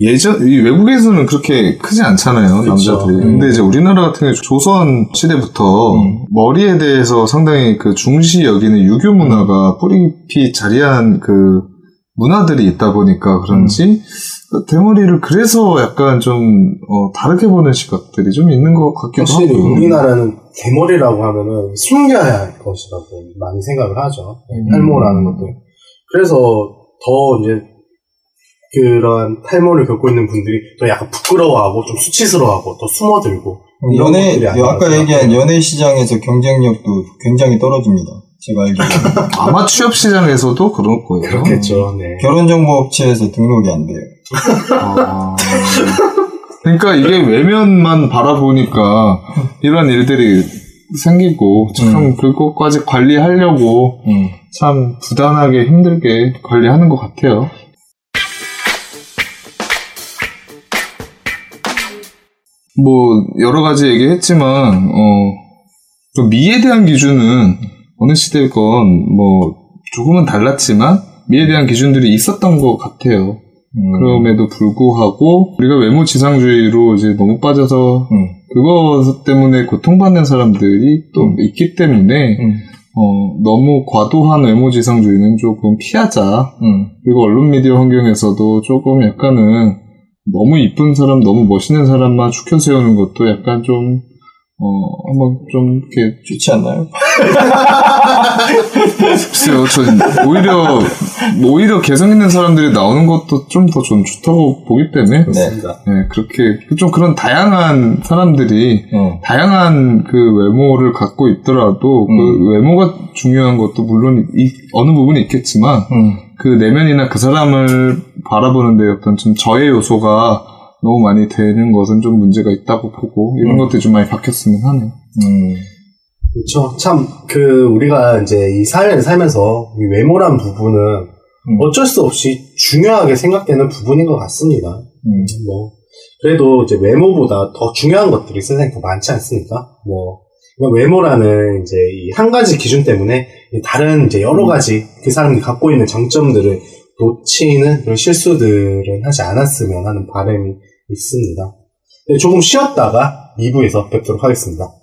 예전 외국에서는 그렇게 크지 않잖아요. 그렇죠. 남자들이. 근데 이제 우리나라 같은 경우 조선 시대부터 머리에 대해서 상당히 그 중시 여기는 유교 문화가 뿌리 깊이 자리한 그 문화들이 있다 보니까 그런지 대머리를 그래서 약간 좀 다르게 보는 시각들이 좀 있는 것 같기도 하고요. 사실 우리나라는 대머리라고 하면은 숨겨야 할 것이라고 많이 생각을 하죠. 탈모라는 것도. 그래서 더 이제 그런 탈모를 겪고 있는 분들이 더 약간 부끄러워하고 좀 수치스러워하고 더 숨어들고 연애 아까 얘기한 연애 시장에서 경쟁력도 굉장히 떨어집니다. 제가 알기로는. 아마 취업 시장에서도 그럴 거예요. 그렇겠죠. 네. 결혼정보업체에서 등록이 안 돼요. 아... 그러니까 이게 외면만 바라보니까 이런 일들이 생기고 참 그것까지 관리하려고 참 부단하게 힘들게 관리하는 것 같아요. 뭐 여러 가지 얘기했지만 그 미에 대한 기준은 어느 시대건 뭐 조금은 달랐지만 미에 대한 기준들이 있었던 것 같아요. 그럼에도 불구하고 우리가 외모 지상주의로 이제 너무 빠져서 그것 때문에 고통받는 사람들이 또 있기 때문에 너무 과도한 외모 지상주의는 조금 피하자. 그리고 언론 미디어 환경에서도 조금 약간은 너무 이쁜 사람, 너무 멋있는 사람만 축혀 세우는 것도 약간 좀 한번 좀 이렇게 좋지 않나요? 글쎄요, 저 오히려 개성 있는 사람들이 나오는 것도 좀 더 좀 좋다고 보기 때문에 그렇습니다. 네, 그렇게 좀 그런 다양한 사람들이 다양한 그 외모를 갖고 있더라도 그 외모가 중요한 것도 물론 어느 부분이 있겠지만 그 내면이나 그 사람을 바라보는데 어떤 좀 저의 요소가 너무 많이 되는 것은 좀 문제가 있다고 보고 이런 것들이 좀 많이 바뀌었으면 하네요. 그렇죠. 참 그 우리가 이제 이 사회를 살면서 이 외모란 부분은 어쩔 수 없이 중요하게 생각되는 부분인 것 같습니다. 뭐 그래도 이제 외모보다 더 중요한 것들이 세상에 더 많지 않습니까? 뭐 외모라는 이제 이 한 가지 기준 때문에 다른 이제 여러 가지 그 사람이 갖고 있는 장점들을 놓치는 그런 실수들은 하지 않았으면 하는 바람이 있습니다. 네, 조금 쉬었다가 2부에서 뵙도록 하겠습니다.